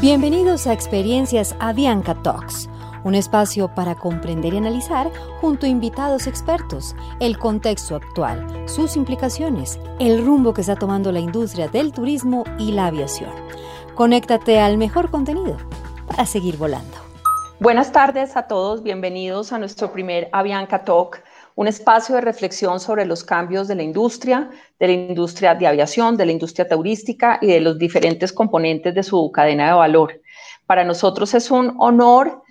Bienvenidos a Experiencias Avianca Talks, un espacio para comprender y analizar, junto a invitados expertos, el contexto actual, sus implicaciones, el rumbo que está tomando la industria del turismo y la aviación. Conéctate al mejor contenido para seguir volando. Buenas tardes a todos, bienvenidos a nuestro primer Avianca Talk, un espacio de reflexión sobre los cambios de la industria de aviación, de la industria turística y de los diferentes componentes de su cadena de valor. Para nosotros es un honor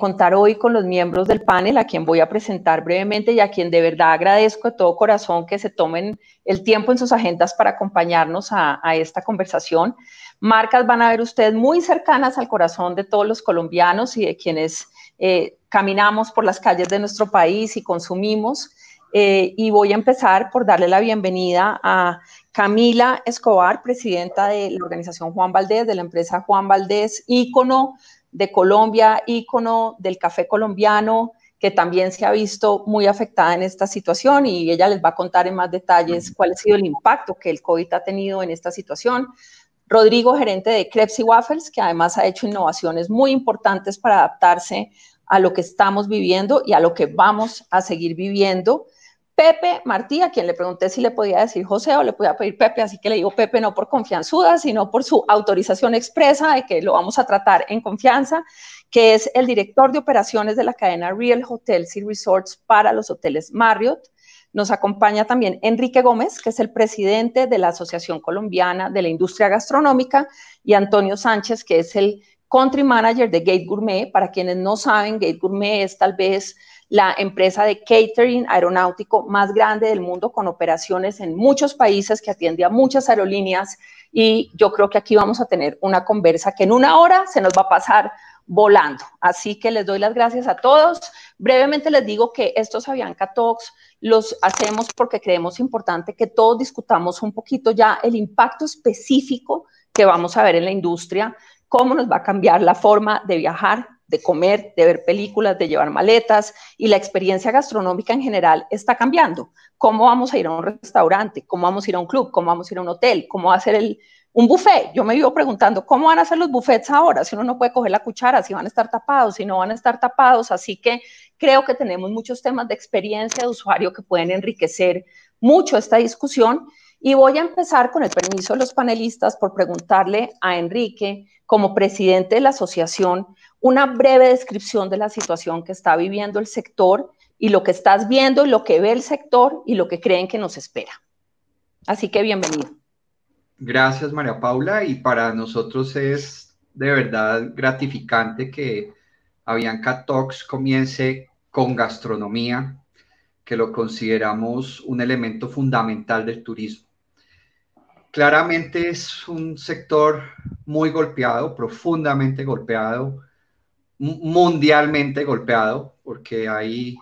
contar hoy con los miembros del panel, a quien voy a presentar brevemente y a quien de verdad agradezco de todo corazón que se tomen el tiempo en sus agendas para acompañarnos a esta conversación. Marcas van a ver ustedes muy cercanas al corazón de todos los colombianos y de quienes caminamos por las calles de nuestro país y consumimos. Y voy a empezar por darle la bienvenida a Camila Escobar, presidenta de la organización Juan Valdez, de la empresa Juan Valdez, ícono de Colombia, ícono del café colombiano, que también se ha visto muy afectada en esta situación, y ella les va a contar en más detalles cuál ha sido el impacto que el COVID ha tenido en esta situación. Rodrigo, gerente de Crepes y Waffles, que además ha hecho innovaciones muy importantes para adaptarse a lo que estamos viviendo y a lo que vamos a seguir viviendo. Pepe Martí, a quien le pregunté si le podía decir José o le podía pedir Pepe, así que le digo Pepe no por confianzuda, sino por su autorización expresa de que lo vamos a tratar en confianza, que es el director de operaciones de la cadena Real Hotels y Resorts para los hoteles Marriott. Nos acompaña también Enrique Gómez, que es el presidente de la Asociación Colombiana de la Industria Gastronómica, y Antonio Sánchez, que es el Country Manager de Gate Gourmet. Para quienes no saben, Gate Gourmet es tal vez la empresa de catering aeronáutico más grande del mundo, con operaciones en muchos países, que atiende a muchas aerolíneas, y yo creo que aquí vamos a tener una conversa que en una hora se nos va a pasar volando. Así que les doy las gracias a todos. Brevemente les digo que estos Avianca Talks los hacemos porque creemos importante que todos discutamos un poquito ya el impacto específico que vamos a ver en la industria, cómo nos va a cambiar la forma de viajar, de comer, de ver películas, de llevar maletas, y la experiencia gastronómica en general está cambiando. Cómo vamos a ir a un restaurante, cómo vamos a ir a un club, cómo vamos a ir a un hotel, cómo va a ser un buffet. Yo me vivo preguntando, ¿cómo van a ser los buffets ahora? Si uno no puede coger la cuchara, si van a estar tapados, si no van a estar tapados. Así que creo que tenemos muchos temas de experiencia de usuario que pueden enriquecer mucho esta discusión. Y voy a empezar, con el permiso de los panelistas, por preguntarle a Enrique, como presidente de la asociación, una breve descripción de la situación que está viviendo el sector y lo que estás viendo, lo que ve el sector y lo que creen que nos espera. Así que bienvenido. Gracias, María Paula, y para nosotros es de verdad gratificante que Avianca Talks comience con gastronomía, que lo consideramos un elemento fundamental del turismo. Claramente es un sector muy golpeado, profundamente golpeado, mundialmente golpeado, porque hay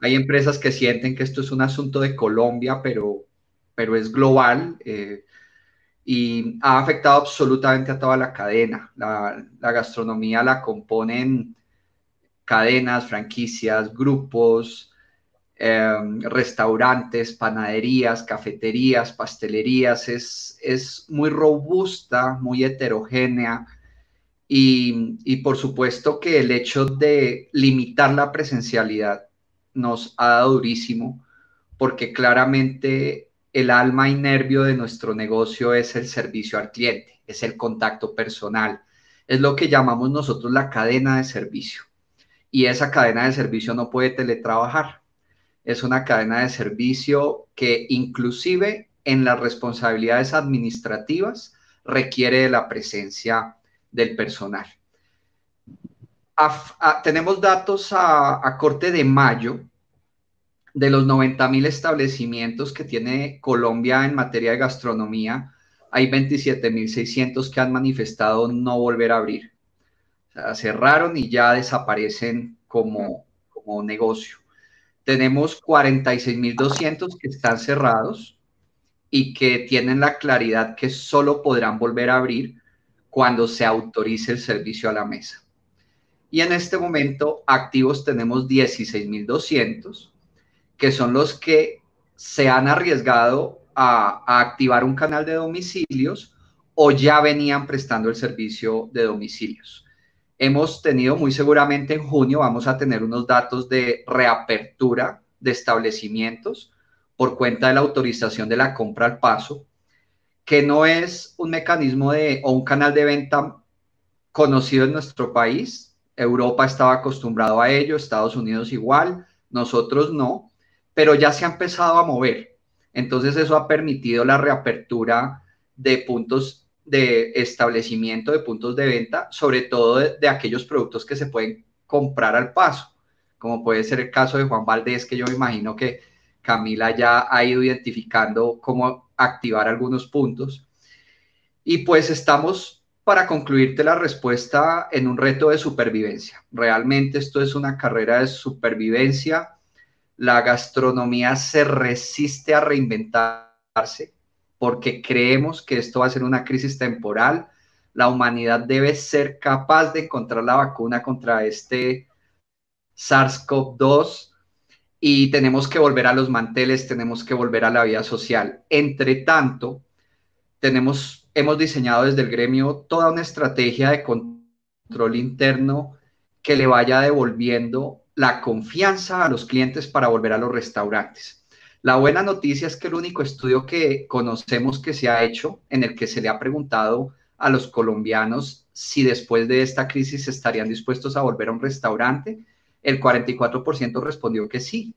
empresas que sienten que esto es un asunto de Colombia, pero es global, y ha afectado absolutamente a toda la cadena. La gastronomía la componen cadenas, franquicias, grupos, restaurantes, panaderías, cafeterías, pastelerías. Es muy robusta, muy heterogénea, y por supuesto que el hecho de limitar la presencialidad nos ha dado durísimo, porque claramente el alma y nervio de nuestro negocio es el servicio al cliente, es el contacto personal, es lo que llamamos nosotros la cadena de servicio, y esa cadena de servicio no puede teletrabajar. Es una cadena de servicio que inclusive en las responsabilidades administrativas requiere de la presencia del personal. Tenemos datos a corte de mayo de los 90.000 establecimientos que tiene Colombia en materia de gastronomía. Hay 27.600 que han manifestado no volver a abrir. O sea, cerraron y ya desaparecen como negocio. Tenemos 46.200 que están cerrados y que tienen la claridad que solo podrán volver a abrir cuando se autorice el servicio a la mesa. Y en este momento activos tenemos 16.200, que son los que se han arriesgado a activar un canal de domicilios o ya venían prestando el servicio de domicilios. Hemos tenido, muy seguramente en junio, vamos a tener unos datos de reapertura de establecimientos por cuenta de la autorización de la compra al paso, que no es un mecanismo de, o un canal de venta conocido en nuestro país. Europa estaba acostumbrado a ello, Estados Unidos igual, nosotros no, pero ya se ha empezado a mover. Entonces eso ha permitido la reapertura de puntos de establecimiento, de puntos de venta, sobre todo de aquellos productos que se pueden comprar al paso, como puede ser el caso de Juan Valdez, que yo me imagino que Camila ya ha ido identificando cómo activar algunos puntos. Y pues estamos, para concluirte la respuesta, en un reto de supervivencia. Realmente esto es una carrera de supervivencia. La gastronomía se resiste a reinventarse porque creemos que esto va a ser una crisis temporal. La humanidad debe ser capaz de encontrar la vacuna contra este SARS-CoV-2. Y tenemos que volver a los manteles, tenemos que volver a la vida social. Entre tanto, hemos diseñado desde el gremio toda una estrategia de control interno que le vaya devolviendo la confianza a los clientes para volver a los restaurantes. La buena noticia es que el único estudio que conocemos que se ha hecho, en el que se le ha preguntado a los colombianos si después de esta crisis estarían dispuestos a volver a un restaurante, el 44% respondió que sí.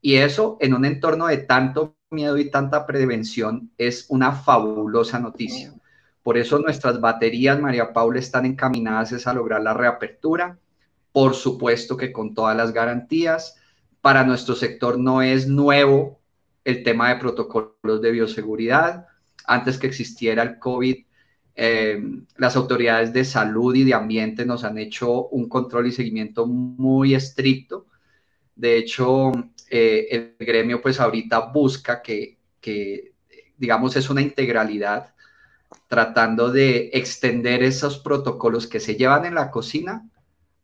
Y eso, en un entorno de tanto miedo y tanta prevención, es una fabulosa noticia. Por eso nuestras baterías, María Paula, están encaminadas a lograr la reapertura, por supuesto que con todas las garantías. Para nuestro sector no es nuevo el tema de protocolos de bioseguridad. Antes que existiera el COVID, las autoridades de salud y de ambiente nos han hecho un control y seguimiento muy estricto. De hecho, el gremio pues ahorita busca que, digamos, es una integralidad, tratando de extender esos protocolos que se llevan en la cocina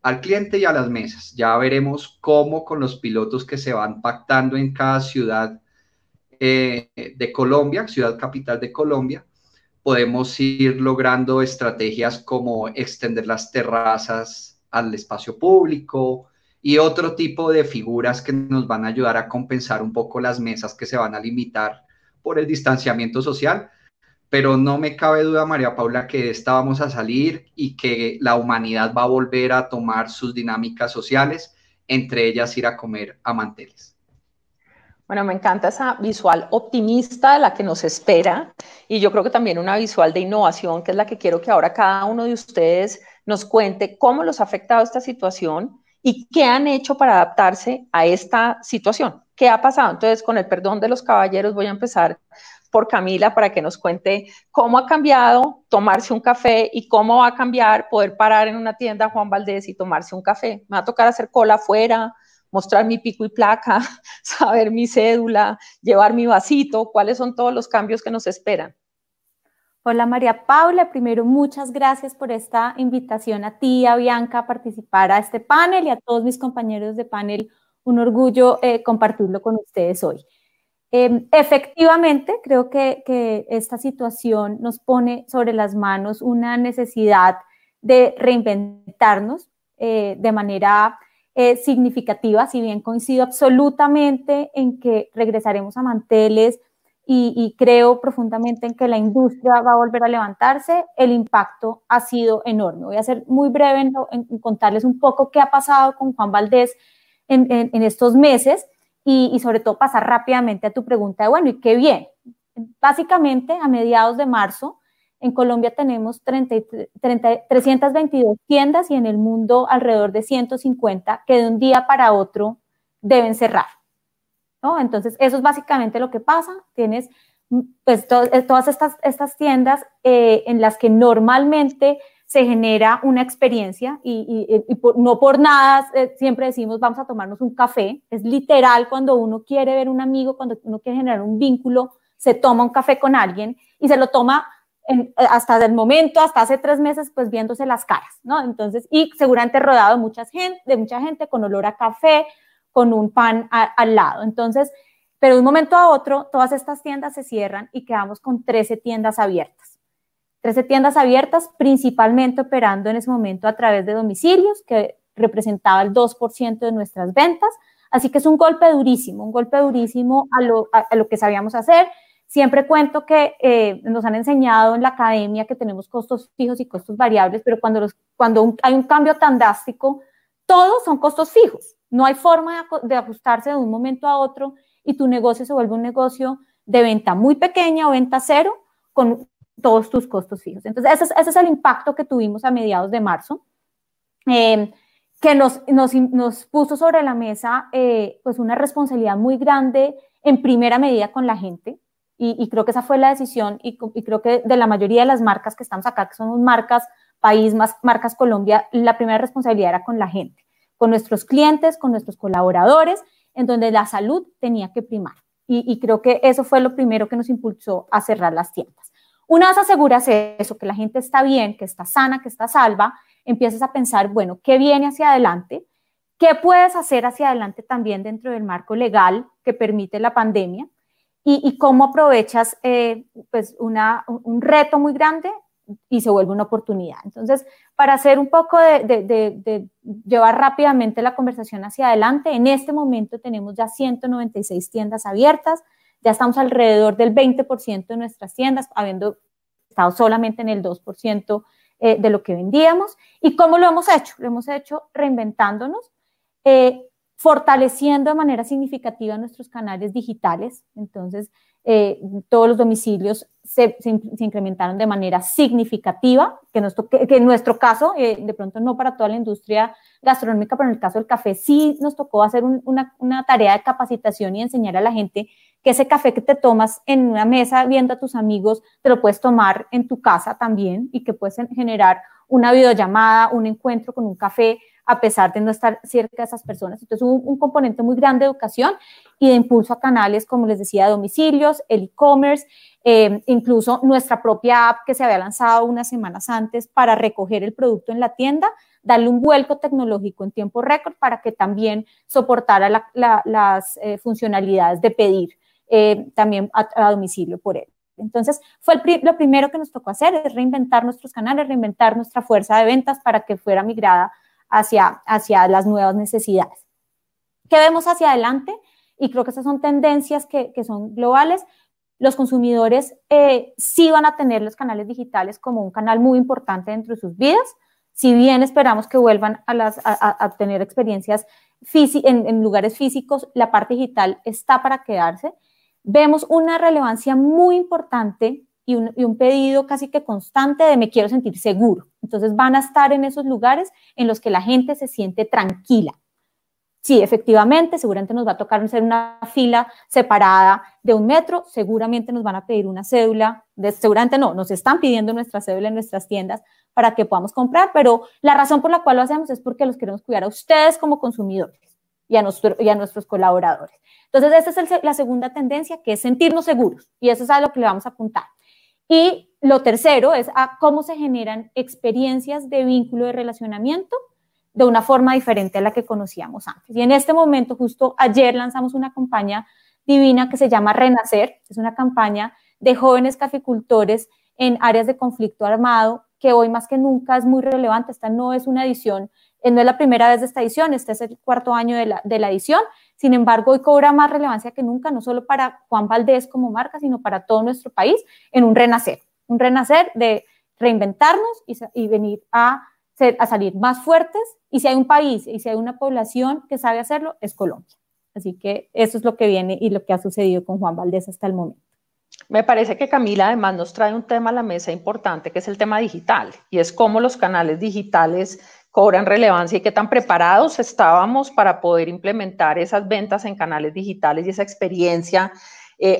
al cliente y a las mesas. Ya veremos cómo, con los pilotos que se van pactando en cada ciudad de Colombia, ciudad capital de Colombia, podemos ir logrando estrategias como extender las terrazas al espacio público y otro tipo de figuras que nos van a ayudar a compensar un poco las mesas que se van a limitar por el distanciamiento social. Pero no me cabe duda, María Paula, que de esta vamos a salir y que la humanidad va a volver a tomar sus dinámicas sociales, entre ellas ir a comer a manteles. Bueno, me encanta esa visual optimista de la que nos espera, y yo creo que también una visual de innovación, que es la que quiero que ahora cada uno de ustedes nos cuente cómo los ha afectado esta situación y qué han hecho para adaptarse a esta situación. ¿Qué ha pasado? Entonces, con el perdón de los caballeros, voy a empezar por Camila para que nos cuente cómo ha cambiado tomarse un café y cómo va a cambiar poder parar en una tienda Juan Valdez y tomarse un café. Me va a tocar hacer cola afuera, mostrar mi pico y placa, saber mi cédula, llevar mi vasito. ¿Cuáles son todos los cambios que nos esperan? Hola, María Paula. Primero, muchas gracias por esta invitación a ti, a Avianca, a participar a este panel, y a todos mis compañeros de panel. Un orgullo compartirlo con ustedes hoy. Efectivamente, creo que esta situación nos pone sobre las manos una necesidad de reinventarnos de manera significativa. Si bien coincido absolutamente en que regresaremos a manteles y creo profundamente en que la industria va a volver a levantarse, el impacto ha sido enorme. Voy a ser muy breve en contarles un poco qué ha pasado con Juan Valdez en estos meses y sobre todo pasar rápidamente a tu pregunta de, bueno, ¿y qué bien? Básicamente, a mediados de marzo, en Colombia tenemos 322 tiendas y en el mundo alrededor de 150 que de un día para otro deben cerrar, ¿no? Entonces, eso es básicamente lo que pasa. Tienes pues, todas estas tiendas en las que normalmente se genera una experiencia no por nada siempre decimos vamos a tomarnos un café. Es literal, cuando uno quiere ver un amigo, cuando uno quiere generar un vínculo, se toma un café con alguien y se lo toma hasta el momento, hasta hace 3 meses, pues viéndose las caras, ¿no? Entonces, y seguramente rodeado de mucha gente con olor a café, con un pan al lado. Entonces, pero de un momento a otro, todas estas tiendas se cierran y quedamos con 13 tiendas abiertas. 13 tiendas abiertas, principalmente operando en ese momento a través de domicilios, que representaba el 2% de nuestras ventas. Así que es un golpe durísimo a lo que sabíamos hacer. Siempre cuento que nos han enseñado en la academia que tenemos costos fijos y costos variables, pero cuando hay un cambio tan drástico, todos son costos fijos. No hay forma de ajustarse de un momento a otro y tu negocio se vuelve un negocio de venta muy pequeña o venta cero con todos tus costos fijos. Entonces, ese es el impacto que tuvimos a mediados de marzo, que nos puso sobre la mesa pues una responsabilidad muy grande en primera medida con la gente, y creo que esa fue la decisión, y creo que de la mayoría de las marcas que estamos acá, que somos marcas país más marcas Colombia, la primera responsabilidad era con la gente, con nuestros clientes, con nuestros colaboradores, en donde la salud tenía que primar, y creo que eso fue lo primero que nos impulsó a cerrar las tiendas. Una vez aseguras eso, que la gente está bien, que está sana, que está salva, empiezas a pensar, bueno, ¿qué viene hacia adelante? ¿Qué puedes hacer hacia adelante también dentro del marco legal que permite la pandemia? Y cómo aprovechas pues un reto muy grande y se vuelve una oportunidad. Entonces, para hacer un poco de llevar rápidamente la conversación hacia adelante, en este momento tenemos ya 196 tiendas abiertas, ya estamos alrededor del 20% de nuestras tiendas, habiendo estado solamente en el 2% de lo que vendíamos. ¿Y cómo lo hemos hecho? Lo hemos hecho reinventándonos, fortaleciendo de manera significativa nuestros canales digitales. Entonces, todos los domicilios se incrementaron de manera significativa, que en nuestro caso, de pronto no para toda la industria gastronómica, pero en el caso del café sí nos tocó hacer una tarea de capacitación y enseñar a la gente que ese café que te tomas en una mesa viendo a tus amigos, te lo puedes tomar en tu casa también, y que puedes generar una videollamada, un encuentro con un café, a pesar de no estar cerca de esas personas. Entonces, hubo un componente muy grande de educación y de impulso a canales, como les decía, de domicilios, el e-commerce, incluso nuestra propia app que se había lanzado unas semanas antes para recoger el producto en la tienda, darle un vuelco tecnológico en tiempo récord para que también soportara las funcionalidades de pedir también a domicilio por él. Entonces, fue lo primero que nos tocó hacer, es reinventar nuestros canales, reinventar nuestra fuerza de ventas para que fuera migrada hacia las nuevas necesidades. ¿Qué vemos hacia adelante? Y creo que esas son tendencias que son globales. Los consumidores sí van a tener los canales digitales como un canal muy importante dentro de sus vidas, si bien esperamos que vuelvan a tener experiencias en lugares físicos, la parte digital está para quedarse. Vemos una relevancia muy importante y un pedido casi que constante de me quiero sentir seguro. Entonces van a estar en esos lugares en los que la gente se siente tranquila. Sí, efectivamente, seguramente nos va a tocar hacer una fila separada de 1 metro, seguramente nos van a pedir una cédula, seguramente no, nos están pidiendo nuestra cédula en nuestras tiendas para que podamos comprar, pero la razón por la cual lo hacemos es porque los queremos cuidar a ustedes como consumidores y a nuestros colaboradores. Entonces esta es la segunda tendencia, que es sentirnos seguros, y eso es a lo que le vamos a apuntar. Y lo tercero es a cómo se generan experiencias de vínculo de relacionamiento de una forma diferente a la que conocíamos antes. Y en este momento, justo ayer lanzamos una campaña divina que se llama Renacer. Es una campaña de jóvenes caficultores en áreas de conflicto armado que hoy más que nunca es muy relevante. Esta no es una edición, no es la primera vez de esta edición, este es el 4º año de la edición. Sin embargo, hoy cobra más relevancia que nunca, no solo para Juan Valdez como marca, sino para todo nuestro país, en un renacer de reinventarnos y venir a salir más fuertes. Y si hay un país y si hay una población que sabe hacerlo, es Colombia. Así que eso es lo que viene y lo que ha sucedido con Juan Valdez hasta el momento. Me parece que Camila además nos trae un tema a la mesa importante, que es el tema digital, y es cómo los canales digitales cobran relevancia y qué tan preparados estábamos para poder implementar esas ventas en canales digitales y esa experiencia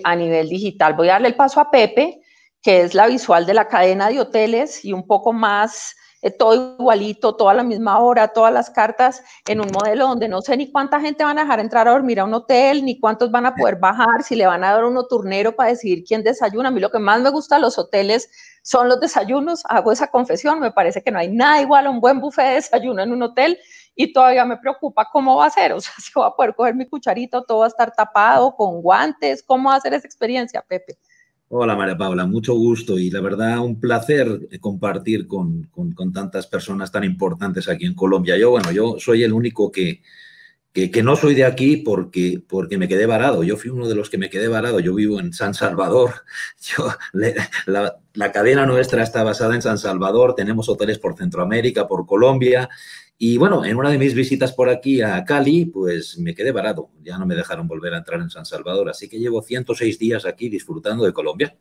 a nivel digital. Voy a darle el paso a Pepe, que es la visual de la cadena de hoteles y un poco más, todo igualito, toda la misma hora, todas las cartas, en un modelo donde no sé ni cuánta gente van a dejar entrar a dormir a un hotel, ni cuántos van a poder bajar, si le van a dar uno turnero para decidir quién desayuna. A mí lo que más me gusta de los hoteles son los desayunos, hago esa confesión, me parece que no hay nada igual a un buen buffet de desayuno en un hotel, y todavía me preocupa cómo va a ser, o sea, si voy a poder coger mi cucharita, todo va a estar tapado, con guantes, ¿cómo va a ser esa experiencia, Pepe? Hola María Paula, mucho gusto y la verdad un placer compartir con tantas personas tan importantes aquí en Colombia. Yo soy el único que no soy de aquí porque me quedé varado. Yo fui uno de los que me quedé varado. Yo vivo en San Salvador. La cadena nuestra está basada en San Salvador. Tenemos hoteles por Centroamérica, por Colombia. Y bueno, en una de mis visitas por aquí a Cali, pues me quedé varado. Ya no me dejaron volver a entrar en San Salvador. Así que llevo 106 días aquí disfrutando de Colombia.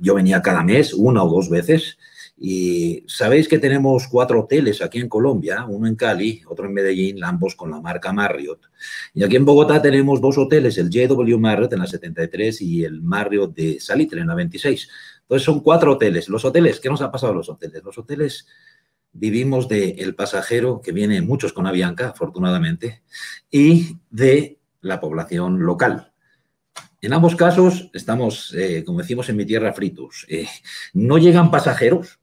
Yo venía cada mes, una o dos veces. Y sabéis que tenemos 4 hoteles aquí en Colombia, uno en Cali, otro en Medellín, ambos con la marca Marriott. Y aquí en Bogotá tenemos 2 hoteles, el JW Marriott en la 73 y el Marriott de Salitre en la 26. Entonces son 4 hoteles. Los hoteles, ¿qué nos ha pasado a los hoteles? Los hoteles... Vivimos del pasajero, que viene muchos con Avianca, afortunadamente, y de la población local. En ambos casos estamos, como decimos en mi tierra, fritos. No llegan pasajeros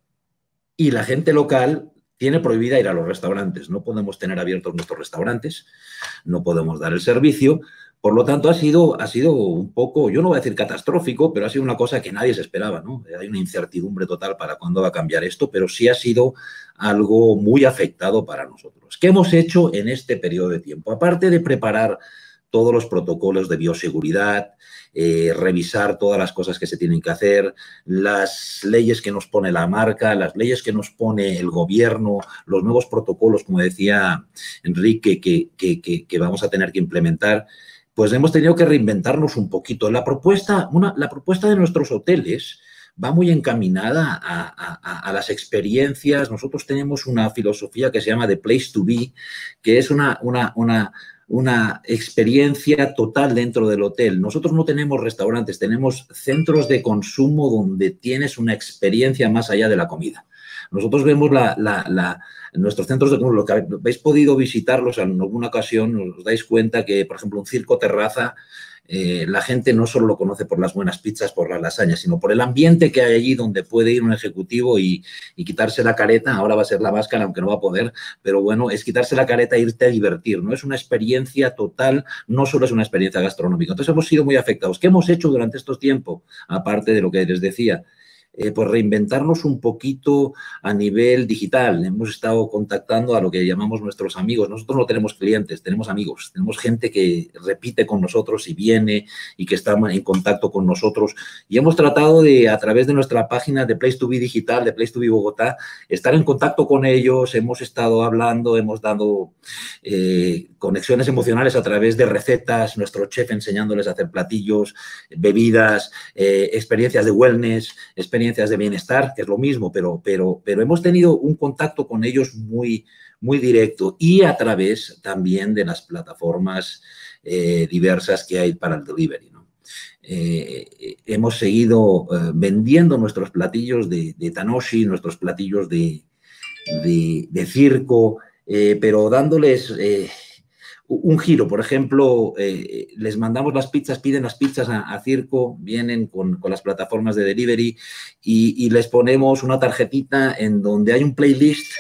y la gente local tiene prohibida ir a los restaurantes. No podemos tener abiertos nuestros restaurantes, no podemos dar el servicio. Por lo tanto, ha sido un poco, yo no voy a decir catastrófico, pero ha sido una cosa que nadie se esperaba, ¿no? Hay una incertidumbre total para cuándo va a cambiar esto, pero sí ha sido algo muy afectado para nosotros. ¿Qué hemos hecho en este periodo de tiempo? Aparte de preparar todos los protocolos de bioseguridad, revisar todas las cosas que se tienen que hacer, las leyes que nos pone la marca, las leyes que nos pone el gobierno, los nuevos protocolos, como decía Enrique, que vamos a tener que implementar, pues hemos tenido que reinventarnos un poquito. La propuesta de nuestros hoteles va muy encaminada a las experiencias. Nosotros tenemos una filosofía que se llama The Place to Be, que es una experiencia total dentro del hotel. Nosotros no tenemos restaurantes, tenemos centros de consumo donde tienes una experiencia más allá de la comida. Nosotros vemos nuestros centros de consumo, lo que habéis podido visitarlos en alguna ocasión, os dais cuenta que, por ejemplo, un circo terraza, la gente no solo lo conoce por las buenas pizzas, por las lasañas, sino por el ambiente que hay allí donde puede ir un ejecutivo y quitarse la careta. Ahora va a ser la máscara, aunque no va a poder, pero bueno, es quitarse la careta e irte a divertir, ¿no? Es una experiencia total, no solo es una experiencia gastronómica. Entonces, hemos sido muy afectados. ¿Qué hemos hecho durante estos tiempos? Aparte de lo que les decía, pues reinventarnos un poquito a nivel digital. Hemos estado contactando a lo que llamamos nuestros amigos. Nosotros no tenemos clientes, tenemos amigos. Tenemos gente que repite con nosotros y viene y que está en contacto con nosotros. Y hemos tratado de, a través de nuestra página de Place to Be Digital, de Place to Be Bogotá, estar en contacto con ellos. Hemos estado hablando, hemos dado conexiones emocionales a través de recetas, nuestro chef enseñándoles a hacer platillos, bebidas, experiencias de wellness, experiencias de bienestar, que es lo mismo, pero hemos tenido un contacto con ellos muy, muy directo y a través también de las plataformas diversas que hay para el delivery, ¿no? Hemos seguido vendiendo nuestros platillos de tanoshi, nuestros platillos de circo, pero dándoles... un giro. Por ejemplo, les mandamos las pizzas, piden las pizzas a circo, vienen con las plataformas de delivery y les ponemos una tarjetita en donde hay un playlist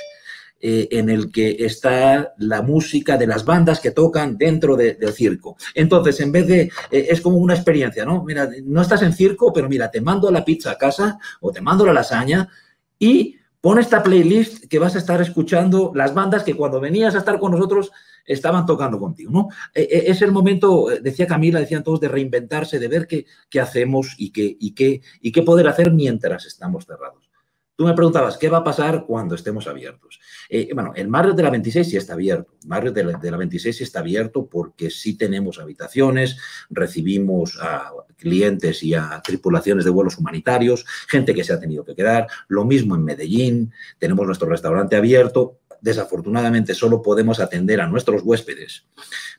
en el que está la música de las bandas que tocan dentro del circo. Entonces, en vez de... es como una experiencia, ¿no? Mira, no estás en circo, pero mira, te mando la pizza a casa o te mando la lasaña y pon esta playlist que vas a estar escuchando las bandas que cuando venías a estar con nosotros... estaban tocando contigo, ¿no? Es el momento, decía Camila, decían todos, de reinventarse, de ver qué hacemos y qué poder hacer mientras estamos cerrados. Tú me preguntabas, ¿qué va a pasar cuando estemos abiertos? Bueno, el Marriott de la 26 sí está abierto. Marriott de la 26 sí está abierto porque sí tenemos habitaciones, recibimos a clientes y a tripulaciones de vuelos humanitarios, gente que se ha tenido que quedar. Lo mismo en Medellín, tenemos nuestro restaurante abierto. Desafortunadamente, solo podemos atender a nuestros huéspedes.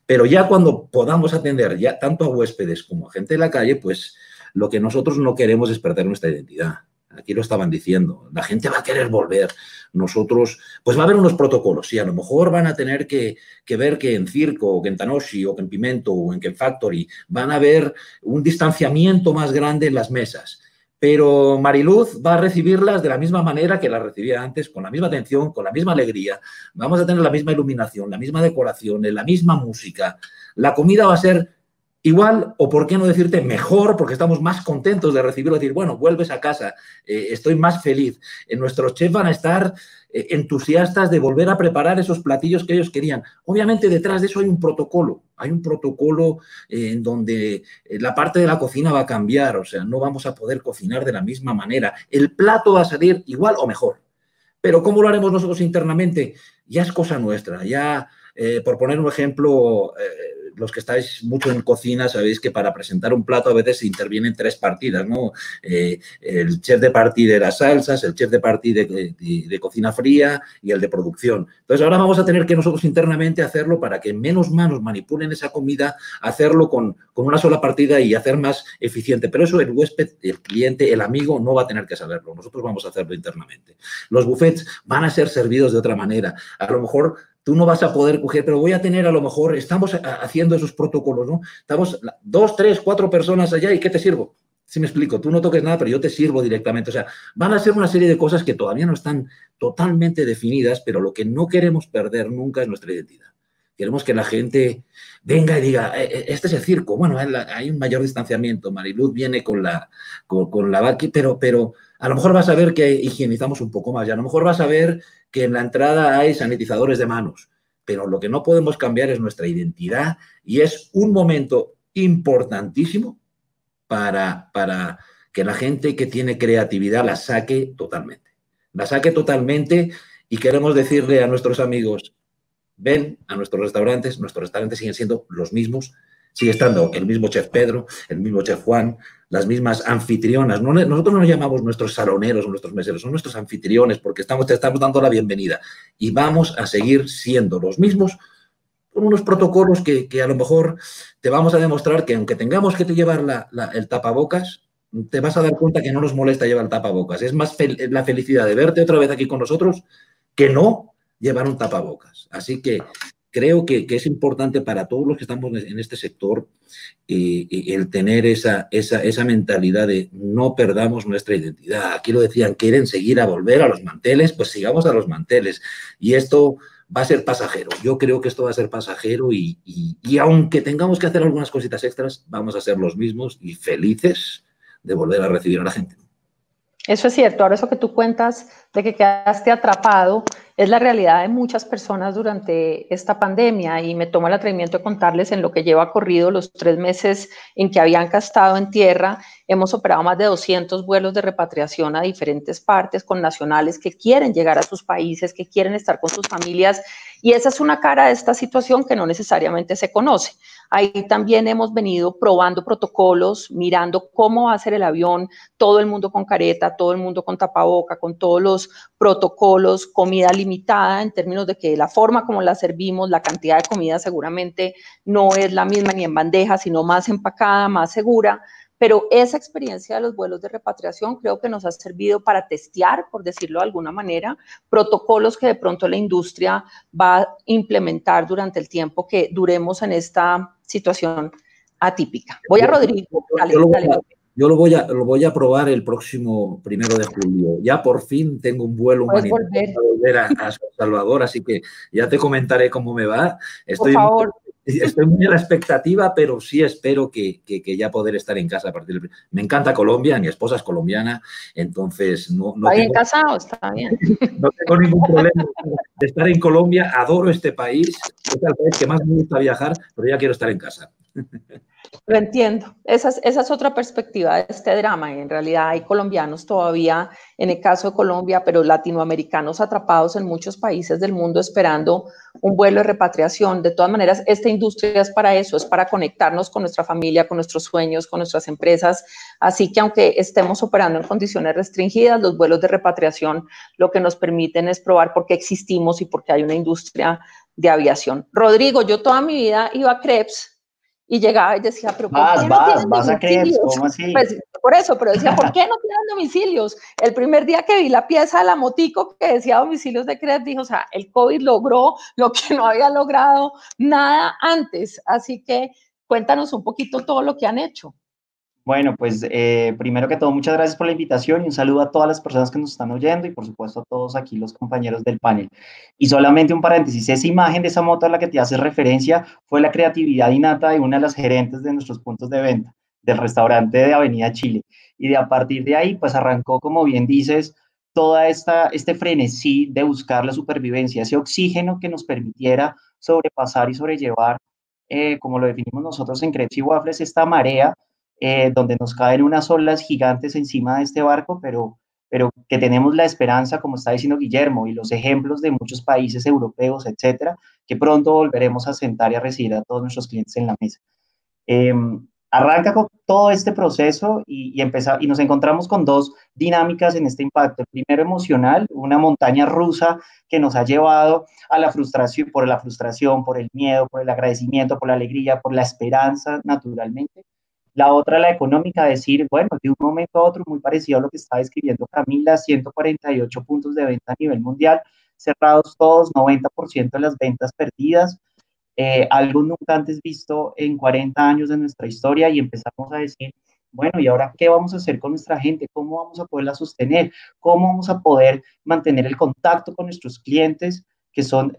Pero ya cuando podamos atender ya tanto a huéspedes como a gente de la calle, pues lo que nosotros no queremos es perder nuestra identidad. Aquí lo estaban diciendo. La gente va a querer volver. Nosotros, pues va a haber unos protocolos. Sí, a lo mejor van a tener que ver que en circo, o que en tanoshi, o que en pimento, o en que en factory, van a haber un distanciamiento más grande en las mesas. Pero Mariluz va a recibirlas de la misma manera que las recibía antes, con la misma atención, con la misma alegría. Vamos a tener la misma iluminación, la misma decoración, la misma música. La comida va a ser Igual, o por qué no decirte mejor, porque estamos más contentos de recibirlo, decir, bueno, vuelves a casa, estoy más feliz. Nuestros chefs van a estar entusiastas de volver a preparar esos platillos que ellos querían. Obviamente, detrás de eso hay un protocolo en donde la parte de la cocina va a cambiar, o sea, no vamos a poder cocinar de la misma manera. El plato va a salir igual o mejor, pero ¿cómo lo haremos nosotros internamente? Ya es cosa nuestra, ya, por poner un ejemplo... los que estáis mucho en cocina sabéis que para presentar un plato a veces se intervienen tres partidas, ¿no? El chef de partida de las salsas, el chef de partida de cocina fría y el de producción. Entonces, ahora vamos a tener que nosotros internamente hacerlo para que menos manos manipulen esa comida, hacerlo con una sola partida y hacer más eficiente. Pero eso el huésped, el cliente, el amigo no va a tener que saberlo. Nosotros vamos a hacerlo internamente. Los buffets van a ser servidos de otra manera. A lo mejor... tú no vas a poder coger, pero voy a tener a lo mejor, estamos haciendo esos protocolos, ¿no? Estamos 2, 3, 4 personas allá y ¿qué te sirvo? Si me explico, tú no toques nada, pero yo te sirvo directamente. O sea, van a ser una serie de cosas que todavía no están totalmente definidas, pero lo que no queremos perder nunca es nuestra identidad. Queremos que la gente venga y diga, este es el circo. Bueno, hay un mayor distanciamiento. Mariluz viene con la vaqui, pero a lo mejor vas a ver que higienizamos un poco más. Y a lo mejor vas a ver que en la entrada hay sanitizadores de manos. Pero lo que no podemos cambiar es nuestra identidad. Y es un momento importantísimo para que la gente que tiene creatividad la saque totalmente. La saque totalmente y queremos decirle a nuestros amigos... ven a nuestros restaurantes siguen siendo los mismos, sigue estando el mismo chef Pedro, el mismo chef Juan, las mismas anfitrionas. Nosotros no nos llamamos nuestros saloneros o nuestros meseros, son nuestros anfitriones porque te estamos dando la bienvenida y vamos a seguir siendo los mismos con unos protocolos que a lo mejor te vamos a demostrar que aunque tengamos que te llevar el tapabocas, te vas a dar cuenta que no nos molesta llevar el tapabocas. Es más la felicidad de verte otra vez aquí con nosotros que no llevar un tapabocas. Así que creo que es importante para todos los que estamos en este sector el tener esa mentalidad de no perdamos nuestra identidad. Aquí lo decían, quieren seguir a volver a los manteles, pues sigamos a los manteles. Y esto va a ser pasajero. Yo creo que esto va a ser pasajero y aunque tengamos que hacer algunas cositas extras, vamos a ser los mismos y felices de volver a recibir a la gente. Eso es cierto. Ahora eso que tú cuentas de que quedaste atrapado es la realidad de muchas personas durante esta pandemia y me tomo el atrevimiento de contarles en lo que lleva corrido los 3 meses en que Avianca ha estado en tierra. Hemos operado más de 200 vuelos de repatriación a diferentes partes con nacionales que quieren llegar a sus países, que quieren estar con sus familias y esa es una cara de esta situación que no necesariamente se conoce. Ahí también hemos venido probando protocolos, mirando cómo va a ser el avión, todo el mundo con careta, todo el mundo con tapaboca, con todos los protocolos, comida limitada en términos de que la forma como la servimos, la cantidad de comida seguramente no es la misma ni en bandeja, sino más empacada, más segura. Pero esa experiencia de los vuelos de repatriación creo que nos ha servido para testear, por decirlo de alguna manera, protocolos que de pronto la industria va a implementar durante el tiempo que duremos en esta situación atípica. Voy a Rodrigo. Yo lo voy a probar el próximo 1 de julio. Ya por fin tengo un vuelo humanitario para volver a Salvador, así que ya te comentaré cómo me va. Estoy muy a la expectativa, pero sí espero que ya poder estar en casa a partir del... Me encanta Colombia, mi esposa es colombiana, entonces no ¿está bien casado? Está bien. No tengo ningún problema de estar en Colombia, adoro este país, es el país que más me gusta viajar, pero ya quiero estar en casa. Lo entiendo. Esa es otra perspectiva de este drama. En realidad hay colombianos todavía, en el caso de Colombia, pero latinoamericanos atrapados en muchos países del mundo esperando un vuelo de repatriación. De todas maneras, esta industria es para eso, es para conectarnos con nuestra familia, con nuestros sueños, con nuestras empresas. Así que aunque estemos operando en condiciones restringidas, los vuelos de repatriación lo que nos permiten es probar por qué existimos y por qué hay una industria de aviación. Rodrigo, yo toda mi vida iba a Crepes. Y llegaba y decía, pero ¿por qué no tienes domicilios? ¿Cómo así? Pues, por eso, pero decía, ¿por qué no tienen domicilios? El primer día que vi la pieza de la motico que decía domicilios de Crepes, dijo, o sea, el COVID logró lo que no había logrado nada antes. Así que cuéntanos un poquito todo lo que han hecho. Bueno, pues primero que todo, muchas gracias por la invitación y un saludo a todas las personas que nos están oyendo y por supuesto a todos aquí los compañeros del panel. Y solamente un paréntesis, esa imagen de esa moto a la que te haces referencia fue la creatividad innata de una de las gerentes de nuestros puntos de venta, del restaurante de Avenida Chile. Y a partir de ahí, pues arrancó, como bien dices, toda este frenesí de buscar la supervivencia, ese oxígeno que nos permitiera sobrepasar y sobrellevar, como lo definimos nosotros en Crepes y Waffles, esta marea, donde nos caen unas olas gigantes encima de este barco, pero que tenemos la esperanza, como está diciendo Guillermo, y los ejemplos de muchos países europeos, etcétera, que pronto volveremos a sentar y a recibir a todos nuestros clientes en la mesa. Arranca con todo este proceso y nos encontramos con dos dinámicas en este impacto. El primero emocional, una montaña rusa que nos ha llevado a la frustración, por el miedo, por el agradecimiento, por la alegría, por la esperanza, naturalmente. La otra, la económica, decir, bueno, de un momento a otro, muy parecido a lo que estaba escribiendo Camila, 148 puntos de venta a nivel mundial, cerrados todos, 90% de las ventas perdidas, algo nunca antes visto en 40 años de nuestra historia, y empezamos a decir, bueno, ¿y ahora qué vamos a hacer con nuestra gente? ¿Cómo vamos a poderla sostener? ¿Cómo vamos a poder mantener el contacto con nuestros clientes, que son...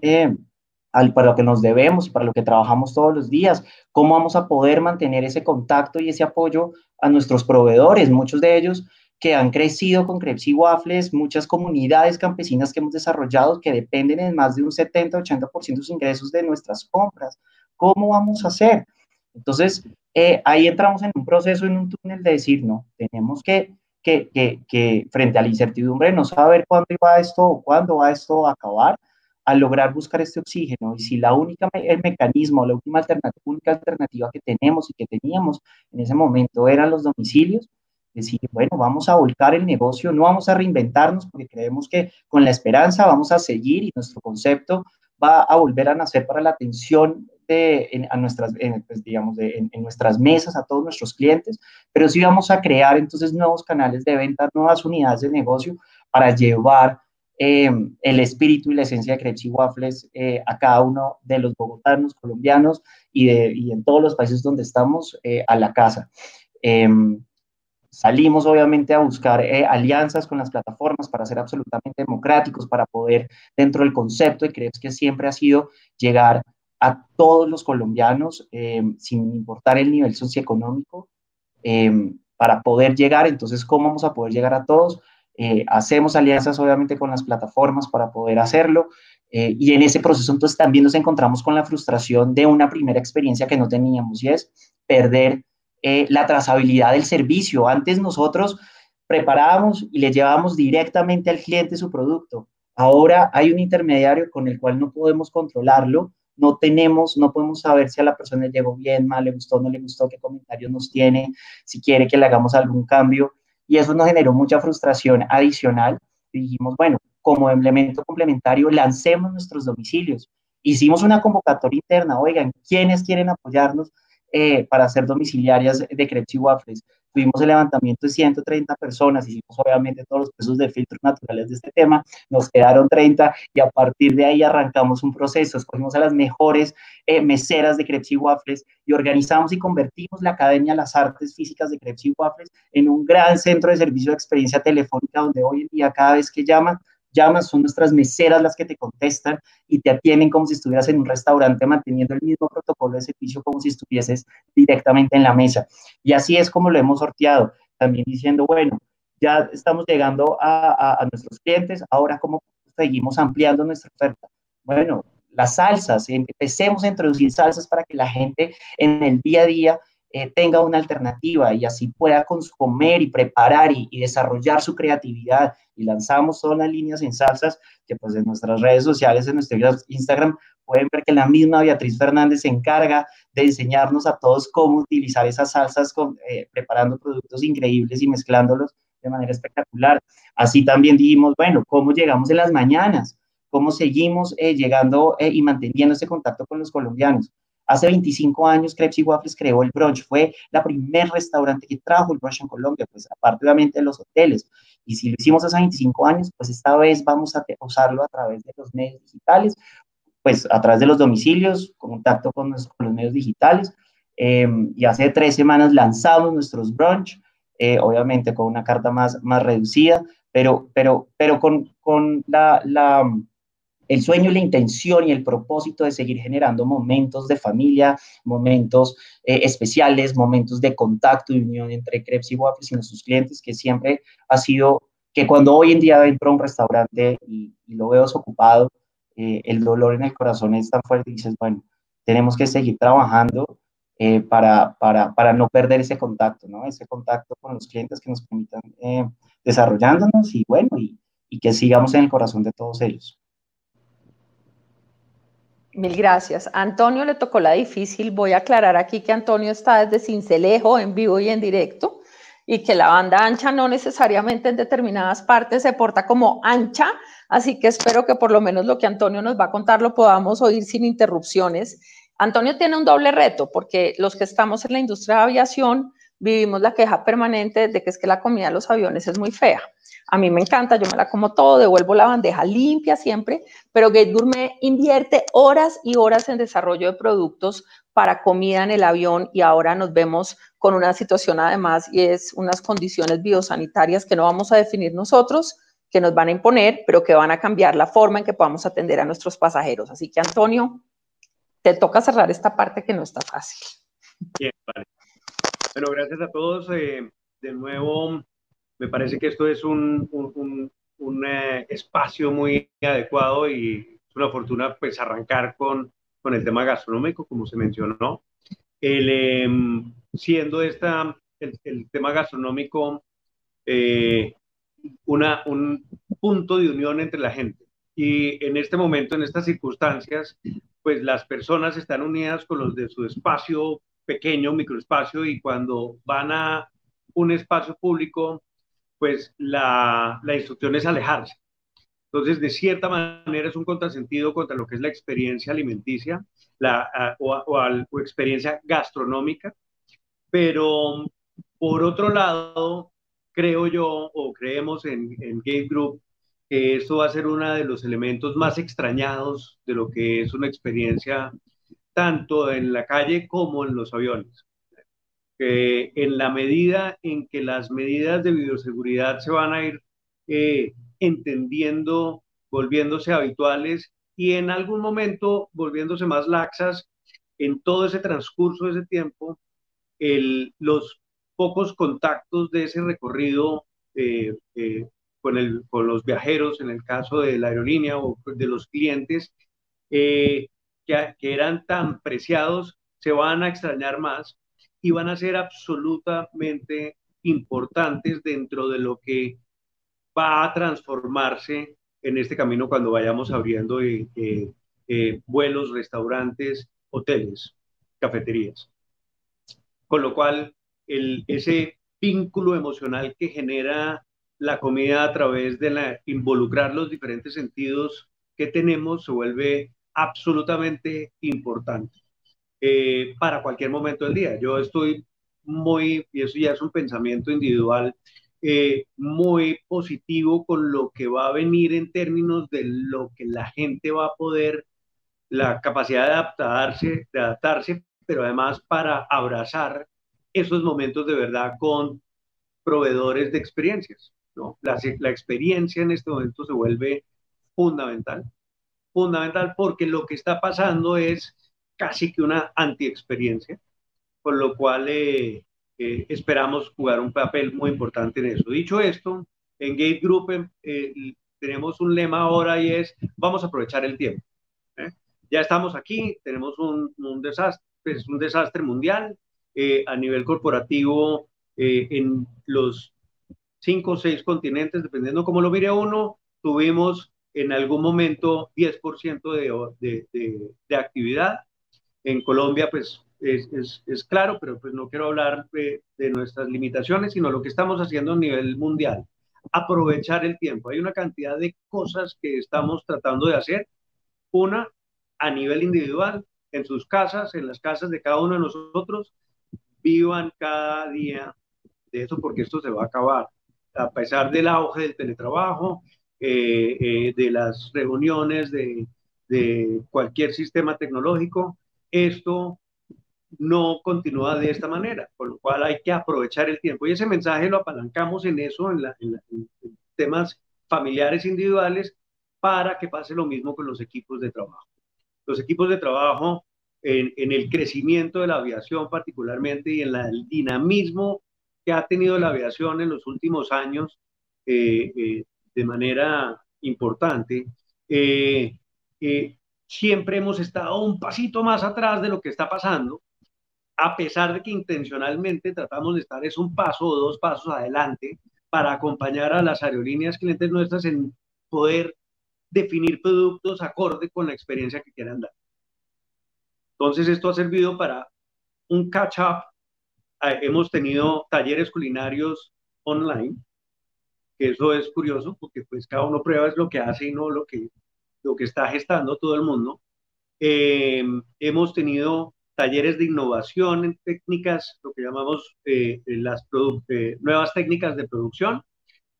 para lo que nos debemos y para lo que trabajamos todos los días? ¿Cómo vamos a poder mantener ese contacto y ese apoyo a nuestros proveedores? Muchos de ellos que han crecido con Crepes y Waffles, muchas comunidades campesinas que hemos desarrollado que dependen en más de un 70-80% de sus ingresos de nuestras compras. ¿Cómo vamos a hacer? Entonces, ahí entramos en un proceso, en un túnel de decir, no, tenemos que frente a la incertidumbre, no saber cuándo va esto o cuándo va esto a acabar, a lograr buscar este oxígeno. Y si la única única alternativa que tenemos y que teníamos en ese momento eran los domicilios, decir, bueno, vamos a volcar el negocio, no vamos a reinventarnos porque creemos que con la esperanza vamos a seguir y nuestro concepto va a volver a nacer para la atención en nuestras mesas, a todos nuestros clientes, pero sí vamos a crear entonces nuevos canales de venta, nuevas unidades de negocio para llevar el espíritu y la esencia de Crepes y Waffles a cada uno de los bogotanos, colombianos y en todos los países donde estamos, a la casa. Salimos obviamente a buscar alianzas con las plataformas para ser absolutamente democráticos, para poder, dentro del concepto de Crepes que siempre ha sido llegar a todos los colombianos, sin importar el nivel socioeconómico, para poder llegar. Entonces, ¿cómo vamos a poder llegar a todos? Hacemos alianzas obviamente con las plataformas para poder hacerlo, y en ese proceso entonces también nos encontramos con la frustración de una primera experiencia que no teníamos, y es perder la trazabilidad del servicio. Antes nosotros preparábamos y le llevábamos directamente al cliente su producto. Ahora hay un intermediario con el cual no podemos controlarlo, no podemos saber si a la persona le llegó bien, mal, le gustó, no le gustó, qué comentarios nos tiene, si quiere que le hagamos algún cambio. Y eso nos generó mucha frustración adicional. Y dijimos, bueno, como elemento complementario, lancemos nuestros domicilios. Hicimos una convocatoria interna, oigan, ¿quiénes quieren apoyarnos para ser domiciliarias de Crepes y Waffles? Tuvimos el levantamiento de 130 personas, hicimos obviamente todos los procesos de filtros naturales de este tema, nos quedaron 30 y a partir de ahí arrancamos un proceso, escogimos a las mejores meseras de Crepes y Waffles y organizamos y convertimos la Academia de las Artes Físicas de Crepes y Waffles en un gran centro de servicio de experiencia telefónica donde hoy en día cada vez que llamas, son nuestras meseras las que te contestan y te atienden como si estuvieras en un restaurante, manteniendo el mismo protocolo de servicio como si estuvieses directamente en la mesa. Y así es como lo hemos sorteado, también diciendo, bueno, ya estamos llegando a nuestros clientes, ahora cómo seguimos ampliando nuestra oferta. Bueno, las salsas, empecemos a introducir salsas para que la gente en el día a día tenga una alternativa y así pueda comer y preparar y desarrollar su creatividad. Y lanzamos todas las líneas en salsas que pues en nuestras redes sociales, en nuestro Instagram, pueden ver que la misma Beatriz Fernández se encarga de enseñarnos a todos cómo utilizar esas salsas preparando productos increíbles y mezclándolos de manera espectacular. Así también dijimos, bueno, ¿cómo llegamos en las mañanas? ¿Cómo seguimos llegando y manteniendo ese contacto con los colombianos? Hace 25 años, Crepes y Waffles creó el brunch. Fue la primer restaurante que trajo el brunch en Colombia, pues aparte obviamente de los hoteles. Y si lo hicimos hace 25 años, pues esta vez vamos a usarlo a través de los medios digitales, pues a través de los domicilios, contacto con los medios digitales, Y hace 3 semanas lanzamos nuestros brunch, obviamente con una carta más reducida, pero con el sueño, la intención y el propósito de seguir generando momentos de familia, momentos especiales, momentos de contacto y unión entre Crepes y Waffles y nuestros clientes, que siempre ha sido que cuando hoy en día entro a un restaurante y lo veo desocupado, el dolor en el corazón es tan fuerte y dices, bueno, tenemos que seguir trabajando para no perder ese contacto, ¿no? Ese contacto con los clientes que nos permitan desarrollándonos y bueno, y que sigamos en el corazón de todos ellos. Mil gracias. A Antonio le tocó la difícil. Voy a aclarar aquí que Antonio está desde Sincelejo en vivo y en directo y que la banda ancha no necesariamente en determinadas partes se porta como ancha, así que espero que por lo menos lo que Antonio nos va a contar lo podamos oír sin interrupciones. Antonio tiene un doble reto porque los que estamos en la industria de aviación vivimos la queja permanente de que es que la comida de los aviones es muy fea. A mí me encanta, yo me la como todo, devuelvo la bandeja limpia siempre, pero Gate Gourmet invierte horas y horas en desarrollo de productos para comida en el avión y ahora nos vemos con una situación además y es unas condiciones biosanitarias que no vamos a definir nosotros, que nos van a imponer, pero que van a cambiar la forma en que podamos atender a nuestros pasajeros. Así que Antonio, te toca cerrar esta parte que no está fácil. Bien, vale. Bueno, gracias a todos. De nuevo, me parece que esto es un espacio muy adecuado y es una fortuna pues arrancar con el tema gastronómico, como se mencionó. Siendo el tema gastronómico un punto de unión entre la gente. Y en este momento, en estas circunstancias, pues las personas están unidas con los de su espacio pequeño, microespacio, y cuando van a un espacio público, pues la instrucción es alejarse. Entonces, de cierta manera, es un contrasentido contra lo que es la experiencia alimenticia o experiencia gastronómica. Pero, por otro lado, creo yo, o creemos en Gate Group, que esto va a ser uno de los elementos más extrañados de lo que es una experiencia tanto en la calle como en los aviones. En la medida en que las medidas de bioseguridad se van a ir entendiendo, volviéndose habituales y en algún momento volviéndose más laxas, en todo ese transcurso de ese tiempo, los pocos contactos de ese recorrido con los viajeros, en el caso de la aerolínea o de los clientes que eran tan preciados, se van a extrañar más y van a ser absolutamente importantes dentro de lo que va a transformarse en este camino cuando vayamos abriendo vuelos, restaurantes, hoteles, cafeterías. Con lo cual, ese vínculo emocional que genera la comida a través de involucrar los diferentes sentidos que tenemos se vuelve absolutamente importante. Para cualquier momento del día. Yo estoy muy, y eso ya es un pensamiento individual, muy positivo con lo que va a venir en términos de lo que la gente va a poder, la capacidad de adaptarse, pero además para abrazar esos momentos de verdad con proveedores de experiencias, ¿no? La experiencia en este momento se vuelve fundamental porque lo que está pasando es casi que una anti-experiencia, con lo cual esperamos jugar un papel muy importante en eso. Dicho esto, en Gate Group tenemos un lema ahora y es, vamos a aprovechar el tiempo. Ya estamos aquí, tenemos un desastre, es un desastre mundial a nivel corporativo en los 5 o 6 continentes, dependiendo cómo lo mire uno, tuvimos en algún momento 10% de actividad. En Colombia, pues, es claro, pero pues no quiero hablar de nuestras limitaciones, sino lo que estamos haciendo a nivel mundial. Aprovechar el tiempo. Hay una cantidad de cosas que estamos tratando de hacer. Una, a nivel individual, en sus casas, en las casas de cada uno de nosotros. Vivan cada día de eso, porque esto se va a acabar. A pesar del auge del teletrabajo, de las reuniones, de cualquier sistema tecnológico, esto no continúa de esta manera, con lo cual hay que aprovechar el tiempo. Y ese mensaje lo apalancamos en eso, en temas familiares individuales, para que pase lo mismo con los equipos de trabajo. Los equipos de trabajo en el crecimiento de la aviación particularmente y en el dinamismo que ha tenido la aviación en los últimos años de manera importante, siempre hemos estado un pasito más atrás de lo que está pasando, a pesar de que intencionalmente tratamos de estar es un paso o dos pasos adelante para acompañar a las aerolíneas clientes nuestras en poder definir productos acorde con la experiencia que quieran dar. Entonces esto ha servido para un catch up. Hemos tenido talleres culinarios online, que eso es curioso porque pues cada uno prueba es lo que hace y no lo que está gestando todo el mundo. Hemos tenido talleres de innovación en técnicas, lo que llamamos nuevas técnicas de producción,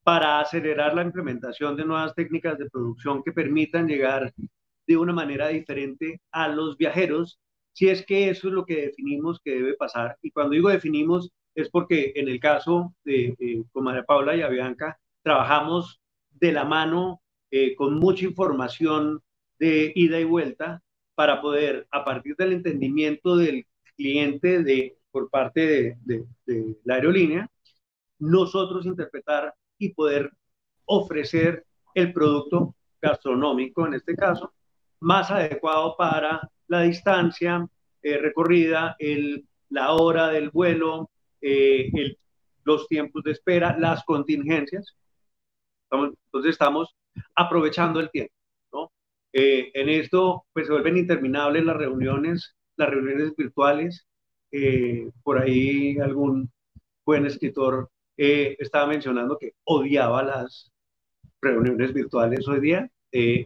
para acelerar la implementación de nuevas técnicas de producción que permitan llegar de una manera diferente a los viajeros, si es que eso es lo que definimos que debe pasar. Y cuando digo definimos, es porque en el caso de María Paula y Avianca, trabajamos de la mano con mucha información de ida y vuelta, para poder, a partir del entendimiento del cliente por parte de la aerolínea, nosotros interpretar y poder ofrecer el producto gastronómico, en este caso, más adecuado para la distancia recorrida, la hora del vuelo, los tiempos de espera, las contingencias. Entonces estamos aprovechando el tiempo. En esto pues se vuelven interminables las reuniones virtuales. Por ahí algún buen escritor estaba mencionando que odiaba las reuniones virtuales hoy día.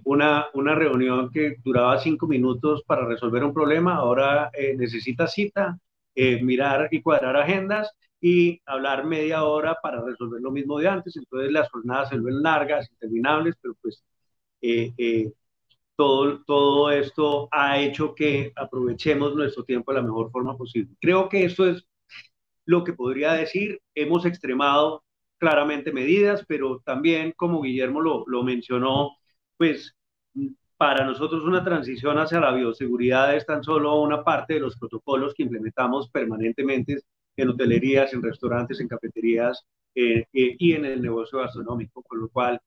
Una reunión que duraba 5 minutos para resolver un problema, ahora necesita cita, mirar y cuadrar agendas y hablar media hora para resolver lo mismo de antes. Entonces las jornadas se vuelven largas, interminables, pero pues todo esto ha hecho que aprovechemos nuestro tiempo de la mejor forma posible. Creo que eso es lo que podría decir. Hemos extremado claramente medidas, pero también, como Guillermo lo mencionó, pues para nosotros una transición hacia la bioseguridad es tan solo una parte de los protocolos que implementamos permanentemente en hotelerías, en restaurantes, en cafeterías y en el negocio gastronómico, con lo cual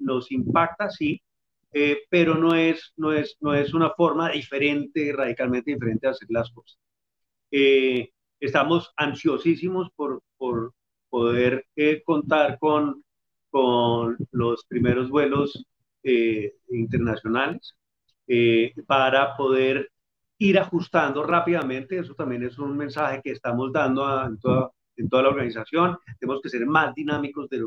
nos impacta, sí, pero no es una forma diferente, radicalmente diferente de hacer las cosas. Estamos ansiosísimos por poder contar con los primeros vuelos internacionales para poder ir ajustando rápidamente. Eso también es un mensaje que estamos dando en toda la organización. Tenemos que ser más dinámicos de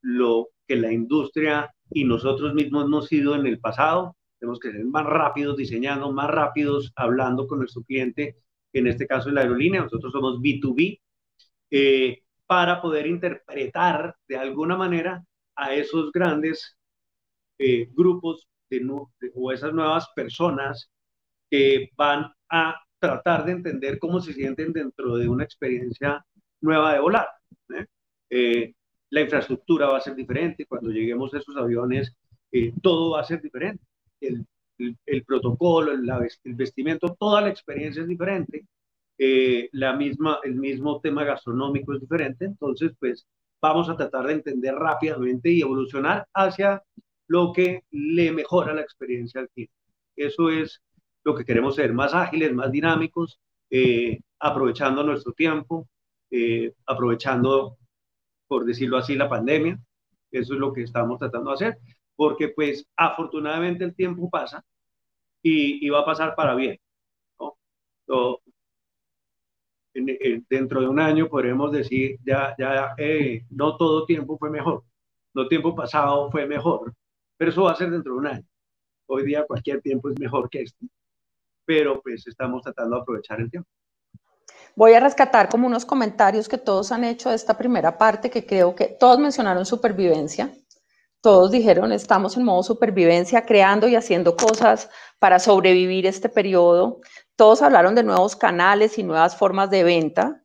lo que la industria y nosotros mismos hemos sido en el pasado. Tenemos que ser más rápidos diseñando, más rápidos hablando con nuestro cliente, en este caso es la aerolínea, nosotros somos B2B, para poder interpretar de alguna manera a esos grandes grupos o esas nuevas personas que van a tratar de entender cómo se sienten dentro de una experiencia nueva de volar. La infraestructura va a ser diferente, cuando lleguemos a esos aviones todo va a ser diferente, el protocolo, el vestimento, toda la experiencia es diferente, el mismo tema gastronómico es diferente. Entonces pues vamos a tratar de entender rápidamente y evolucionar hacia lo que le mejora la experiencia al cliente. Eso es lo que queremos ser, más ágiles, más dinámicos, aprovechando nuestro tiempo, aprovechando, por decirlo así, la pandemia. Eso es lo que estamos tratando de hacer, porque pues afortunadamente el tiempo pasa y va a pasar para bien, ¿no? Dentro de un año podremos decir, ya no todo tiempo fue mejor, no tiempo pasado fue mejor, pero eso va a ser dentro de un año. Hoy día cualquier tiempo es mejor que este, pero pues estamos tratando de aprovechar el tiempo. Voy a rescatar como unos comentarios que todos han hecho de esta primera parte, que creo que todos mencionaron supervivencia. Todos dijeron, estamos en modo supervivencia, creando y haciendo cosas para sobrevivir este periodo. Todos hablaron de nuevos canales y nuevas formas de venta.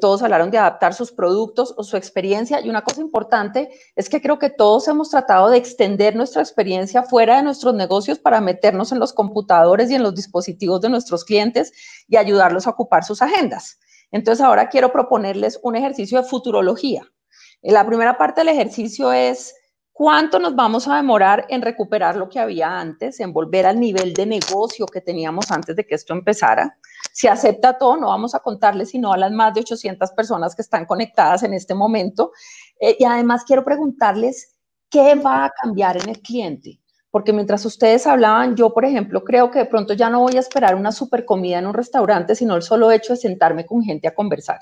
Todos hablaron de adaptar sus productos o su experiencia. Y una cosa importante es que creo que todos hemos tratado de extender nuestra experiencia fuera de nuestros negocios para meternos en los computadores y en los dispositivos de nuestros clientes y ayudarlos a ocupar sus agendas. Entonces, ahora quiero proponerles un ejercicio de futurología. La primera parte del ejercicio es cuánto nos vamos a demorar en recuperar lo que había antes, en volver al nivel de negocio que teníamos antes de que esto empezara. Si acepta todo, no vamos a contarles sino a las más de 800 personas que están conectadas en este momento. Y además quiero preguntarles qué va a cambiar en el cliente. Porque mientras ustedes hablaban, yo, por ejemplo, creo que de pronto ya no voy a esperar una super comida en un restaurante, sino el solo hecho de sentarme con gente a conversar.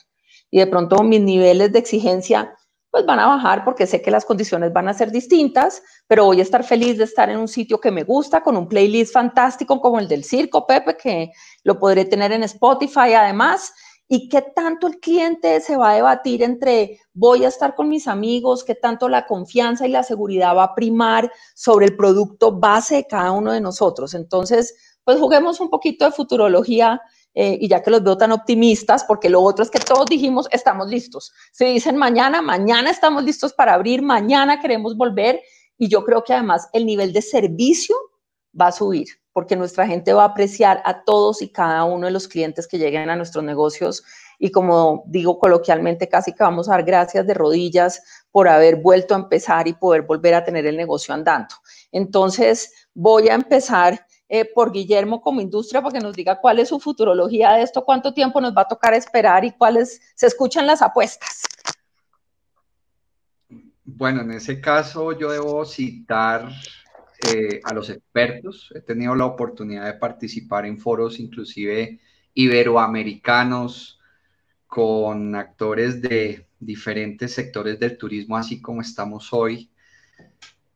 Y de pronto mis niveles de exigencia pues van a bajar porque sé que las condiciones van a ser distintas, pero voy a estar feliz de estar en un sitio que me gusta, con un playlist fantástico como el del Circo, Pepe, que lo podré tener en Spotify además. ¿Y qué tanto el cliente se va a debatir entre voy a estar con mis amigos, qué tanto la confianza y la seguridad va a primar sobre el producto base de cada uno de nosotros? Entonces, pues juguemos un poquito de futurología y ya que los veo tan optimistas, porque lo otro es que todos dijimos estamos listos. Si dicen mañana, mañana estamos listos para abrir, mañana queremos volver y yo creo que además el nivel de servicio va a subir, porque nuestra gente va a apreciar a todos y cada uno de los clientes que lleguen a nuestros negocios y como digo coloquialmente, casi que vamos a dar gracias de rodillas por haber vuelto a empezar y poder volver a tener el negocio andando. Entonces voy a empezar por Guillermo como industria para que nos diga cuál es su futurología de esto, cuánto tiempo nos va a tocar esperar y cuáles se escuchan las apuestas. Bueno, en ese caso yo debo citar a los expertos. He tenido la oportunidad de participar en foros inclusive iberoamericanos con actores de diferentes sectores del turismo, así como estamos hoy.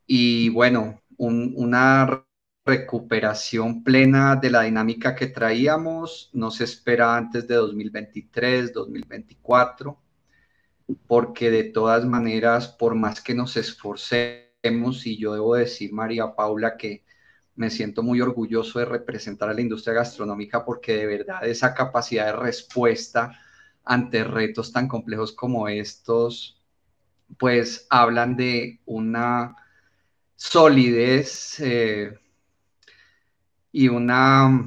Y bueno, una recuperación plena de la dinámica que traíamos no se espera antes de 2023, 2024, porque de todas maneras, por más que nos esforcemos, y yo debo decir, María Paula, que me siento muy orgulloso de representar a la industria gastronómica porque de verdad esa capacidad de respuesta ante retos tan complejos como estos, pues hablan de una solidez y una,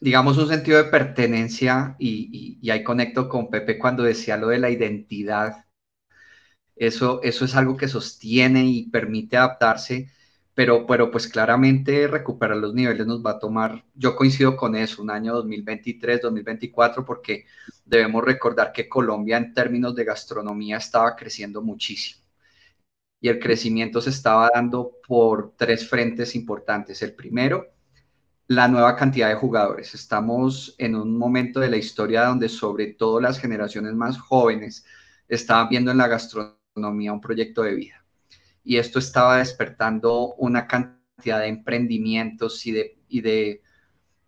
digamos, un sentido de pertenencia y ahí conecto con Pepe cuando decía lo de la identidad. Eso es algo que sostiene y permite adaptarse, pero pues claramente recuperar los niveles nos va a tomar, yo coincido con eso, un año 2023, 2024, porque debemos recordar que Colombia en términos de gastronomía estaba creciendo muchísimo y el crecimiento se estaba dando por tres frentes importantes. El primero, la nueva cantidad de jugadores. Estamos en un momento de la historia donde sobre todo las generaciones más jóvenes estaban viendo en la gastronomía un proyecto de vida. Y esto estaba despertando una cantidad de emprendimientos y de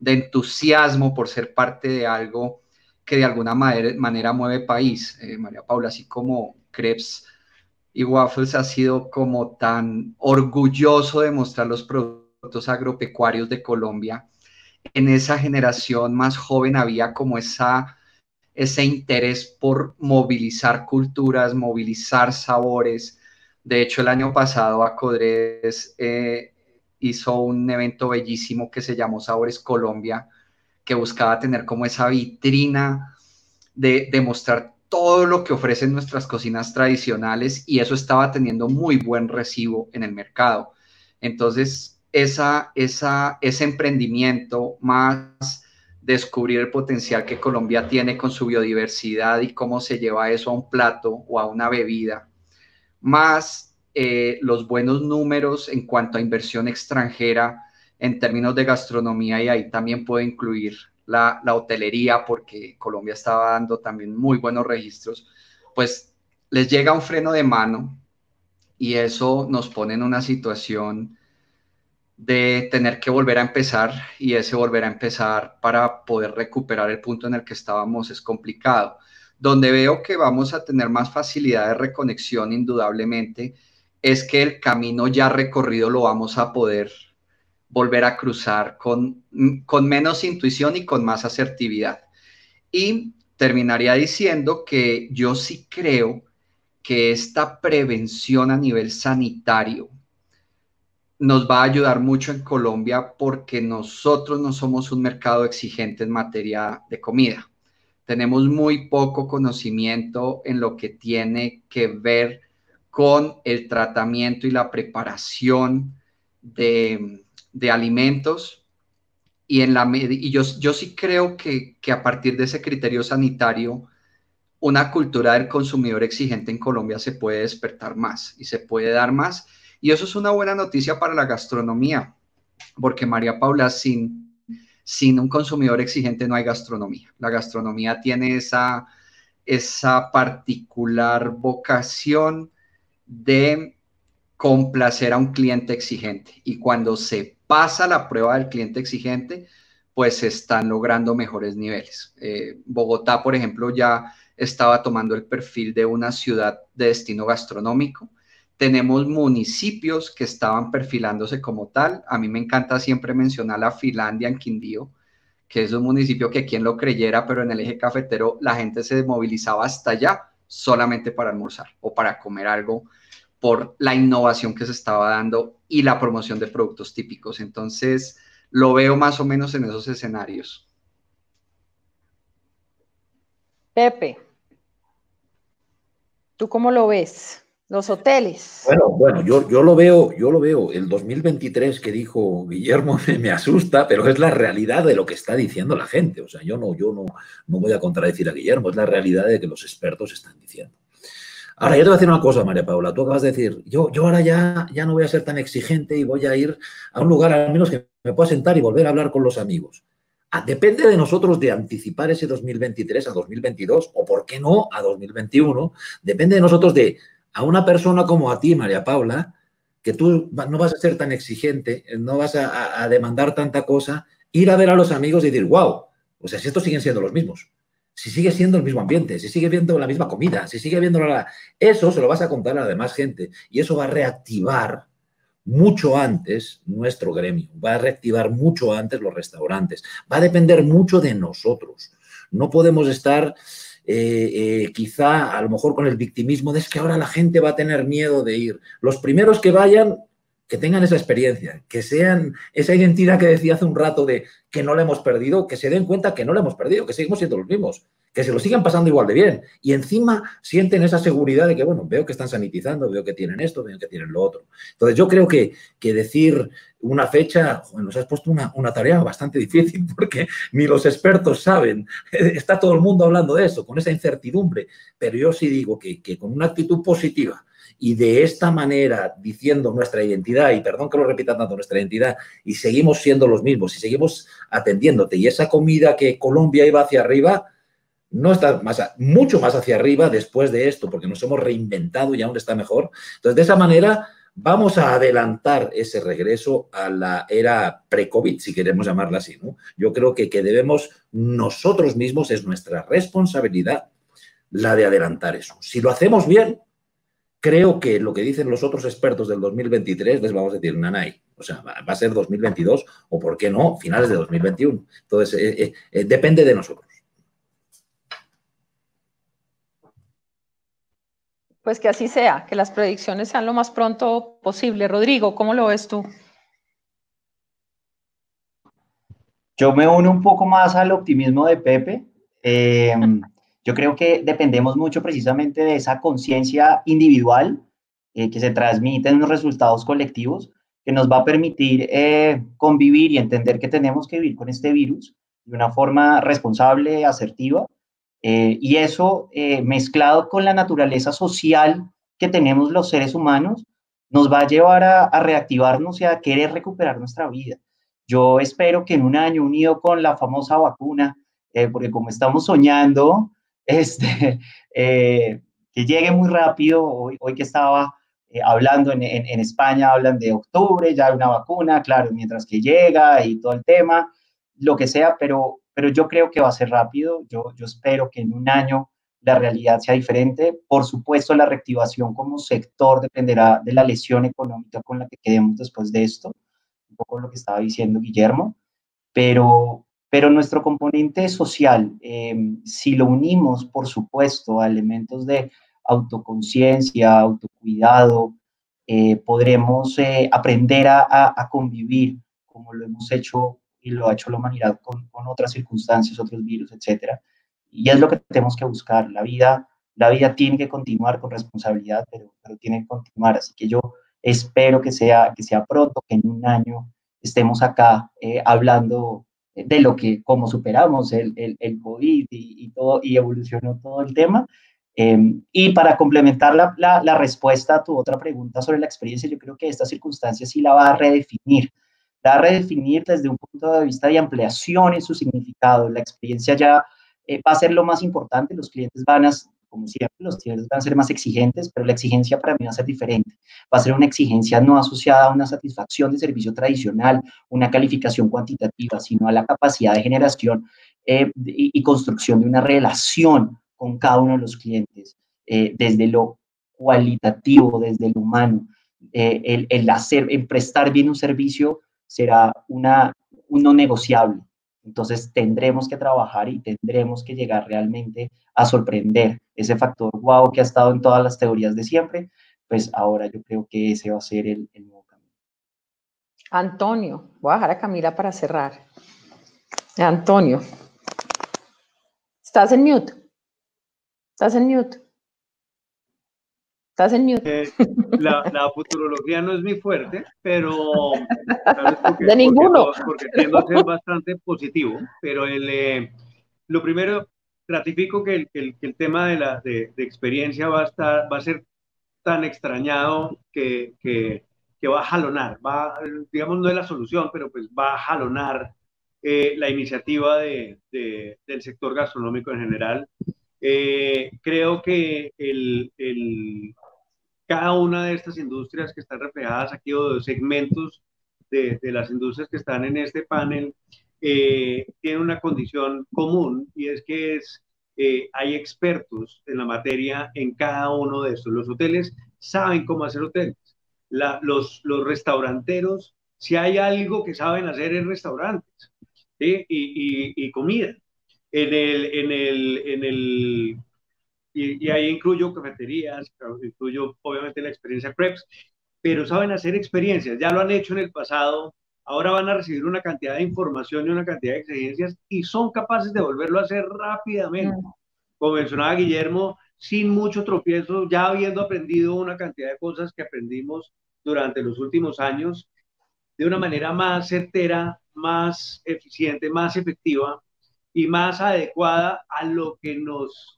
entusiasmo por ser parte de algo que de alguna manera mueve país. María Paula, así como Crepes y Waffles ha sido como tan orgulloso de mostrar los productos agropecuarios de Colombia, en esa generación más joven había como ese interés por movilizar culturas, movilizar sabores. De hecho, el año pasado Acodres hizo un evento bellísimo que se llamó Sabores Colombia, que buscaba tener como esa vitrina de mostrar todo lo que ofrecen nuestras cocinas tradicionales y eso estaba teniendo muy buen recibo en el mercado. Entonces, ese emprendimiento más descubrir el potencial que Colombia tiene con su biodiversidad y cómo se lleva eso a un plato o a una bebida, más los buenos números en cuanto a inversión extranjera en términos de gastronomía, y ahí también puedo incluir la hotelería porque Colombia estaba dando también muy buenos registros, pues les llega un freno de mano y eso nos pone en una situación de tener que volver a empezar, y ese volver a empezar para poder recuperar el punto en el que estábamos es complicado. Donde veo que vamos a tener más facilidad de reconexión indudablemente es que el camino ya recorrido lo vamos a poder volver a cruzar con menos intuición y con más asertividad. Y terminaría diciendo que yo sí creo que esta prevención a nivel sanitario nos va a ayudar mucho en Colombia porque nosotros no somos un mercado exigente en materia de comida. Tenemos muy poco conocimiento en lo que tiene que ver con el tratamiento y la preparación de alimentos. Y, yo sí creo que a partir de ese criterio sanitario, una cultura del consumidor exigente en Colombia se puede despertar más y se puede dar más. Y eso es una buena noticia para la gastronomía, porque María Paula, sin un consumidor exigente no hay gastronomía. La gastronomía tiene esa particular vocación de complacer a un cliente exigente. Y cuando se pasa la prueba del cliente exigente, pues se están logrando mejores niveles. Bogotá, por ejemplo, ya estaba tomando el perfil de una ciudad de destino gastronómico. Tenemos municipios que estaban perfilándose como tal. A mí me encanta siempre mencionar a Filandia en Quindío, que es un municipio que quien lo creyera, pero en el eje cafetero la gente se movilizaba hasta allá solamente para almorzar o para comer algo por la innovación que se estaba dando y la promoción de productos típicos. Entonces, lo veo más o menos en esos escenarios. Pepe, ¿tú cómo lo ves? Los hoteles. Bueno, yo lo veo. El 2023 que dijo Guillermo me asusta, pero es la realidad de lo que está diciendo la gente. O sea, yo no voy a contradecir a Guillermo, es la realidad de que los expertos están diciendo. Ahora, yo te voy a decir una cosa, María Paula, tú acabas de decir, yo ahora ya no voy a ser tan exigente y voy a ir a un lugar al menos que me pueda sentar y volver a hablar con los amigos. Depende de nosotros de anticipar ese 2023 a 2022 o, ¿por qué no, a 2021? Depende de nosotros de a una persona como a ti, María Paula, que tú no vas a ser tan exigente, no vas a demandar tanta cosa, ir a ver a los amigos y decir, wow, o sea, si estos siguen siendo los mismos. Si sigue siendo el mismo ambiente, si sigue viendo la misma comida, si sigue viendo la... Eso se lo vas a contar a la demás gente y eso va a reactivar mucho antes nuestro gremio, va a reactivar mucho antes los restaurantes, va a depender mucho de nosotros. No podemos estar quizá a lo mejor con el victimismo de es que ahora la gente va a tener miedo de ir. Los primeros que vayan, que tengan esa experiencia, que sean esa identidad que decía hace un rato de que no la hemos perdido, que se den cuenta que no la hemos perdido, que seguimos siendo los mismos, que se lo sigan pasando igual de bien. Y encima sienten esa seguridad de que, bueno, veo que están sanitizando, veo que tienen esto, veo que tienen lo otro. Entonces, yo creo que decir una fecha, joder, nos has puesto una tarea bastante difícil porque ni los expertos saben. Está todo el mundo hablando de eso, con esa incertidumbre. Pero yo sí digo que con una actitud positiva, y de esta manera, diciendo nuestra identidad, y perdón que lo repita tanto, nuestra identidad, y seguimos siendo los mismos, y seguimos atendiéndote, y esa comida que Colombia iba hacia arriba, no está mucho más hacia arriba después de esto, porque nos hemos reinventado y aún está mejor. Entonces, de esa manera, vamos a adelantar ese regreso a la era pre-COVID, si queremos llamarla así, ¿no? Yo creo que debemos nosotros mismos, es nuestra responsabilidad, la de adelantar eso. Si lo hacemos bien, creo que lo que dicen los otros expertos del 2023, les vamos a decir, nanay, o sea, va a ser 2022 o, ¿por qué no?, finales de 2021. Entonces, depende de nosotros. Pues que así sea, que las predicciones sean lo más pronto posible. Rodrigo, ¿cómo lo ves tú? Yo me uno un poco más al optimismo de Pepe. Yo creo que dependemos mucho precisamente de esa conciencia individual que se transmite en los resultados colectivos, que nos va a permitir convivir y entender que tenemos que vivir con este virus de una forma responsable, asertiva, y eso mezclado con la naturaleza social que tenemos los seres humanos, nos va a llevar a reactivarnos y a querer recuperar nuestra vida. Yo espero que en un año, unido con la famosa vacuna, porque como estamos soñando, que llegue muy rápido. Hoy que estaba hablando en España, hablan de octubre, ya hay una vacuna, claro, mientras que llega y todo el tema, lo que sea, pero yo creo que va a ser rápido. Yo espero que en un año la realidad sea diferente. Por supuesto, la reactivación como sector dependerá de la lesión económica con la que quedemos después de esto. un poco lo que estaba diciendo Guillermo, pero nuestro componente social, si lo unimos, por supuesto, a elementos de autoconciencia, autocuidado, podremos aprender a convivir como lo hemos hecho y lo ha hecho la humanidad con otras circunstancias, otros virus, etcétera. Y es lo que tenemos que buscar. La vida tiene que continuar con responsabilidad, pero tiene que continuar. Así que yo espero que sea pronto, que en un año estemos acá hablando de lo que, cómo superamos el COVID y todo, y evolucionó todo el tema. Y para complementar la respuesta a tu otra pregunta sobre la experiencia, yo creo que esta circunstancia sí la va a redefinir. La va a redefinir desde un punto de vista de ampliación en su significado. La experiencia ya va a ser lo más importante. Los clientes van a, como siempre, los clientes van a ser más exigentes, pero la exigencia para mí va a ser diferente. Va a ser una exigencia no asociada a una satisfacción de servicio tradicional, una calificación cuantitativa, sino a la capacidad de generación y construcción de una relación con cada uno de los clientes, desde lo cualitativo, desde lo humano. El prestar bien un servicio será un no negociable. Entonces tendremos que trabajar y tendremos que llegar realmente a sorprender. Ese factor wow que ha estado en todas las teorías de siempre, pues ahora yo creo que ese va a ser el nuevo camino. Antonio, voy a dejar a Camila para cerrar. Antonio, estás en mute. Estás en mute. Estás en mute. La futurología no es mi fuerte, pero... Porque, de ninguno. Porque tiendo a ser bastante positivo, pero lo primero, ratifico que el tema de experiencia va a ser tan extrañado que va a jalonar, digamos no es la solución, pero pues va a jalonar la iniciativa del sector gastronómico en general. Creo que cada una de estas industrias que están reflejadas aquí o de segmentos de las industrias que están en este panel tiene una condición común y es que hay expertos en la materia en cada uno de estos. Los hoteles saben cómo hacer hoteles. Los restauranteros, si hay algo que saben hacer es restaurantes, ¿sí? y comida. Y ahí incluyo cafeterías, incluyo obviamente la experiencia Crepes, pero saben hacer experiencias, ya lo han hecho en el pasado, ahora van a recibir una cantidad de información y una cantidad de exigencias y son capaces de volverlo a hacer rápidamente. Como mencionaba Guillermo, sin mucho tropiezo, ya habiendo aprendido una cantidad de cosas que aprendimos durante los últimos años, de una manera más certera, más eficiente, más efectiva, y más adecuada a lo que nos,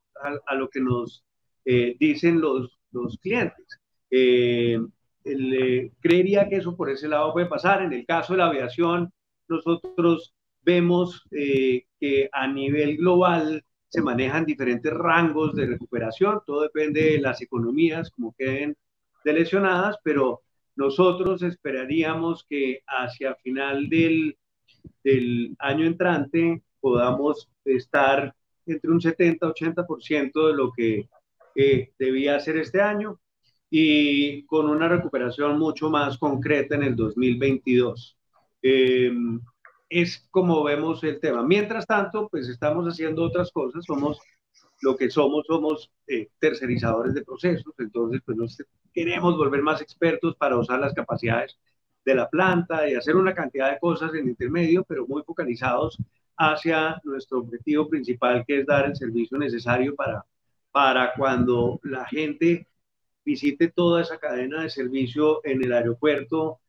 dicen los clientes. Creería que eso por ese lado puede pasar. En el caso de la aviación, nosotros vemos que a nivel global se manejan diferentes rangos de recuperación, todo depende de las economías, como queden lesionadas, pero nosotros esperaríamos que hacia final del año entrante podamos estar entre un 70-80% de lo que debía hacer este año y con una recuperación mucho más concreta en el 2022. Es como vemos el tema. Mientras tanto, pues estamos haciendo otras cosas, somos lo que somos tercerizadores de procesos, entonces pues nos queremos volver más expertos para usar las capacidades de la planta y hacer una cantidad de cosas en intermedio, pero muy focalizados hacia nuestro objetivo principal, que es dar el servicio necesario para cuando la gente visite toda esa cadena de servicio en el aeropuerto.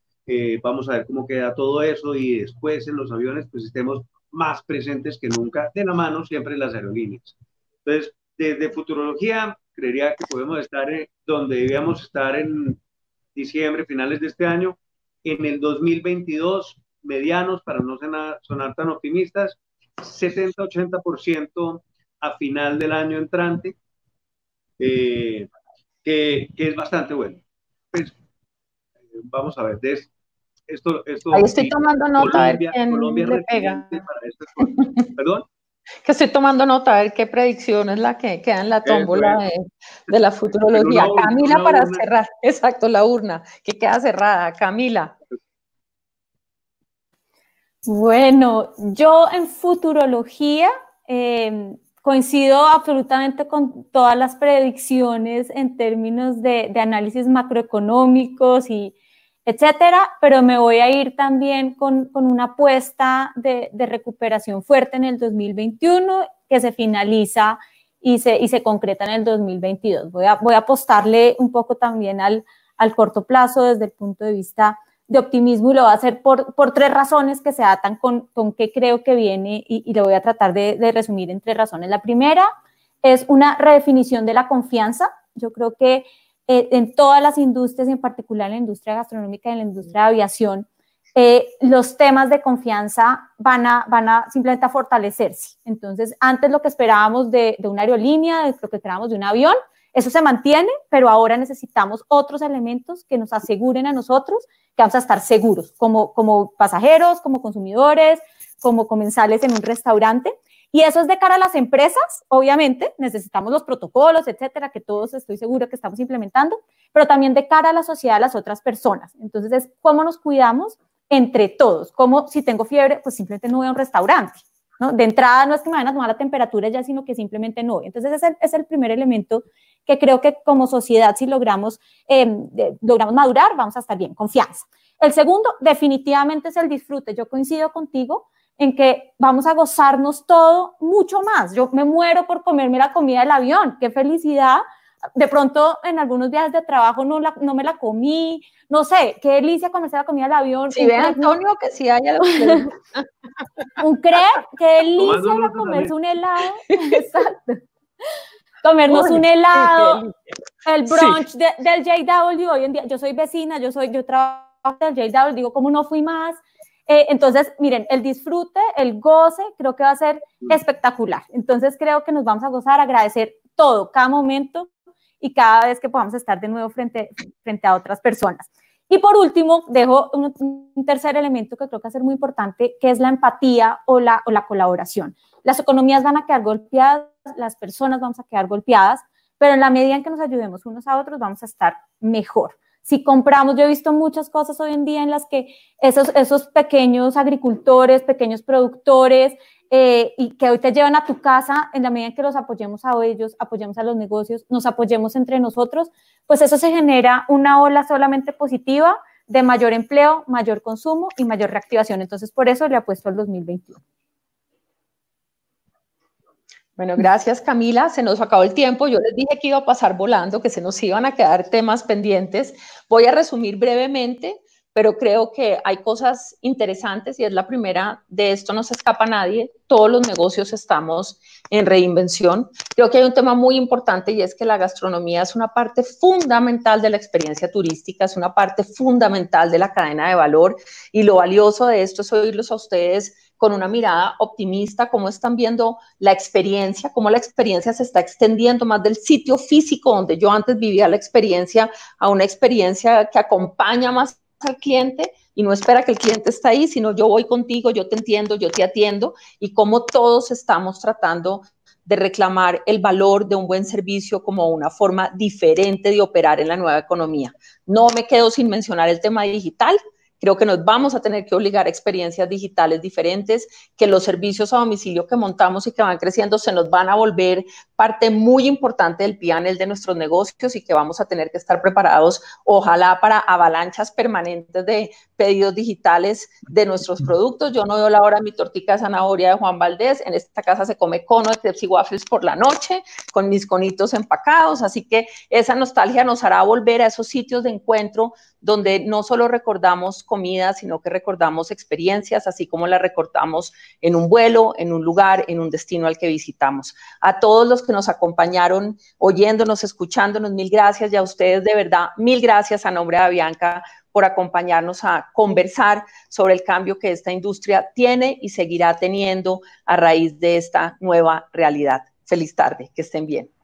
Vamos a ver cómo queda todo eso y después en los aviones pues estemos más presentes que nunca, de la mano siempre en las aerolíneas. Entonces, desde futurología, creería que podemos estar donde debíamos estar en diciembre, finales de este año, en el 2022, medianos, para no sonar tan optimistas, 70-80% a final del año entrante, que es bastante bueno. Pues, vamos a ver, esto ahí estoy tomando nota, a ver quién le pega. ¿Perdón? Que estoy tomando nota, a ver qué predicción es la que queda en la tómbola de la futurología. Urna, Camila, para cerrar, exacto, la urna, que queda cerrada. Camila. Bueno, yo en futurología coincido absolutamente con todas las predicciones en términos de análisis macroeconómicos y etcétera, pero me voy a ir también con una apuesta de recuperación fuerte en el 2021 que se finaliza y se concreta en el 2022. Voy a apostarle un poco también al corto plazo desde el punto de vista de optimismo y lo voy a hacer por tres razones que se atan con qué creo que viene y lo voy a tratar de resumir en tres razones. La primera es una redefinición de la confianza. Yo creo que en todas las industrias, en particular en la industria gastronómica y en la industria de aviación, los temas de confianza van a simplemente a fortalecerse. Entonces, antes lo que esperábamos de una aerolínea, de lo que esperábamos de un avión, eso se mantiene, pero ahora necesitamos otros elementos que nos aseguren a nosotros que vamos a estar seguros, como pasajeros, como consumidores, como comensales en un restaurante. Y eso es de cara a las empresas, obviamente, necesitamos los protocolos, etcétera, que todos estoy seguro que estamos implementando, pero también de cara a la sociedad, a las otras personas. Entonces, es cómo nos cuidamos entre todos, como si tengo fiebre, pues simplemente no voy a un restaurante, ¿no? De entrada no es que me vayan a tomar la temperatura ya, sino que simplemente no. Entonces, ese es el primer elemento que creo que como sociedad, si logramos madurar, vamos a estar bien, confianza. El segundo, definitivamente, es el disfrute. Yo coincido contigo en que vamos a gozarnos todo mucho más. Yo me muero por comerme la comida del avión, qué felicidad. De pronto, en algunos viajes de trabajo no me la comí, no sé, qué delicia comerse la comida del avión. Si ven, Antonio, que sí hay algo que... un crepe, qué delicia la comerse un helado. Exacto. Comernos un helado, el brunch del JW hoy en día. Yo soy vecina, yo trabajo en el JW, digo, ¿cómo no fui más? Entonces, miren, el disfrute, el goce, creo que va a ser espectacular. Entonces, creo que nos vamos a gozar, agradecer todo, cada momento y cada vez que podamos estar de nuevo frente a otras personas. Y por último, dejo un tercer elemento que creo que va a ser muy importante, que es la empatía o la colaboración. Las economías van a quedar golpeadas, las personas vamos a quedar golpeadas, pero en la medida en que nos ayudemos unos a otros, vamos a estar mejor. Si compramos, yo he visto muchas cosas hoy en día en las que esos pequeños agricultores, pequeños productores, y que hoy te llevan a tu casa, en la medida en que los apoyemos a ellos, apoyemos a los negocios, nos apoyemos entre nosotros, pues eso se genera una ola solamente positiva de mayor empleo, mayor consumo y mayor reactivación. Entonces, por eso le apuesto al 2021. Bueno, gracias Camila, se nos acabó el tiempo, yo les dije que iba a pasar volando, que se nos iban a quedar temas pendientes, voy a resumir brevemente, pero creo que hay cosas interesantes y es la primera, de esto no se escapa nadie, todos los negocios estamos en reinvención, creo que hay un tema muy importante y es que la gastronomía es una parte fundamental de la experiencia turística, es una parte fundamental de la cadena de valor y lo valioso de esto es oírlos a ustedes con una mirada optimista, cómo están viendo la experiencia, cómo la experiencia se está extendiendo más del sitio físico donde yo antes vivía la experiencia a una experiencia que acompaña más al cliente y no espera que el cliente esté ahí, sino yo voy contigo, yo te entiendo, yo te atiendo y cómo todos estamos tratando de reclamar el valor de un buen servicio como una forma diferente de operar en la nueva economía. No me quedo sin mencionar el tema digital. Creo que nos vamos a tener que obligar a experiencias digitales diferentes, que los servicios a domicilio que montamos y que van creciendo se nos van a volver parte muy importante del P&L de nuestros negocios y que vamos a tener que estar preparados, ojalá, para avalanchas permanentes de pedidos digitales de nuestros productos. Yo no veo la hora de mi tortica de zanahoria de Juan Valdez. En esta casa se come cono de crepes y waffles por la noche, con mis conitos empacados. Así que esa nostalgia nos hará volver a esos sitios de encuentro donde no solo recordamos comida, sino que recordamos experiencias, así como las recordamos en un vuelo, en un lugar, en un destino al que visitamos. A todos los que nos acompañaron, oyéndonos, escuchándonos, mil gracias. Y a ustedes, de verdad, mil gracias a nombre de Avianca por acompañarnos a conversar sobre el cambio que esta industria tiene y seguirá teniendo a raíz de esta nueva realidad. Feliz tarde, que estén bien.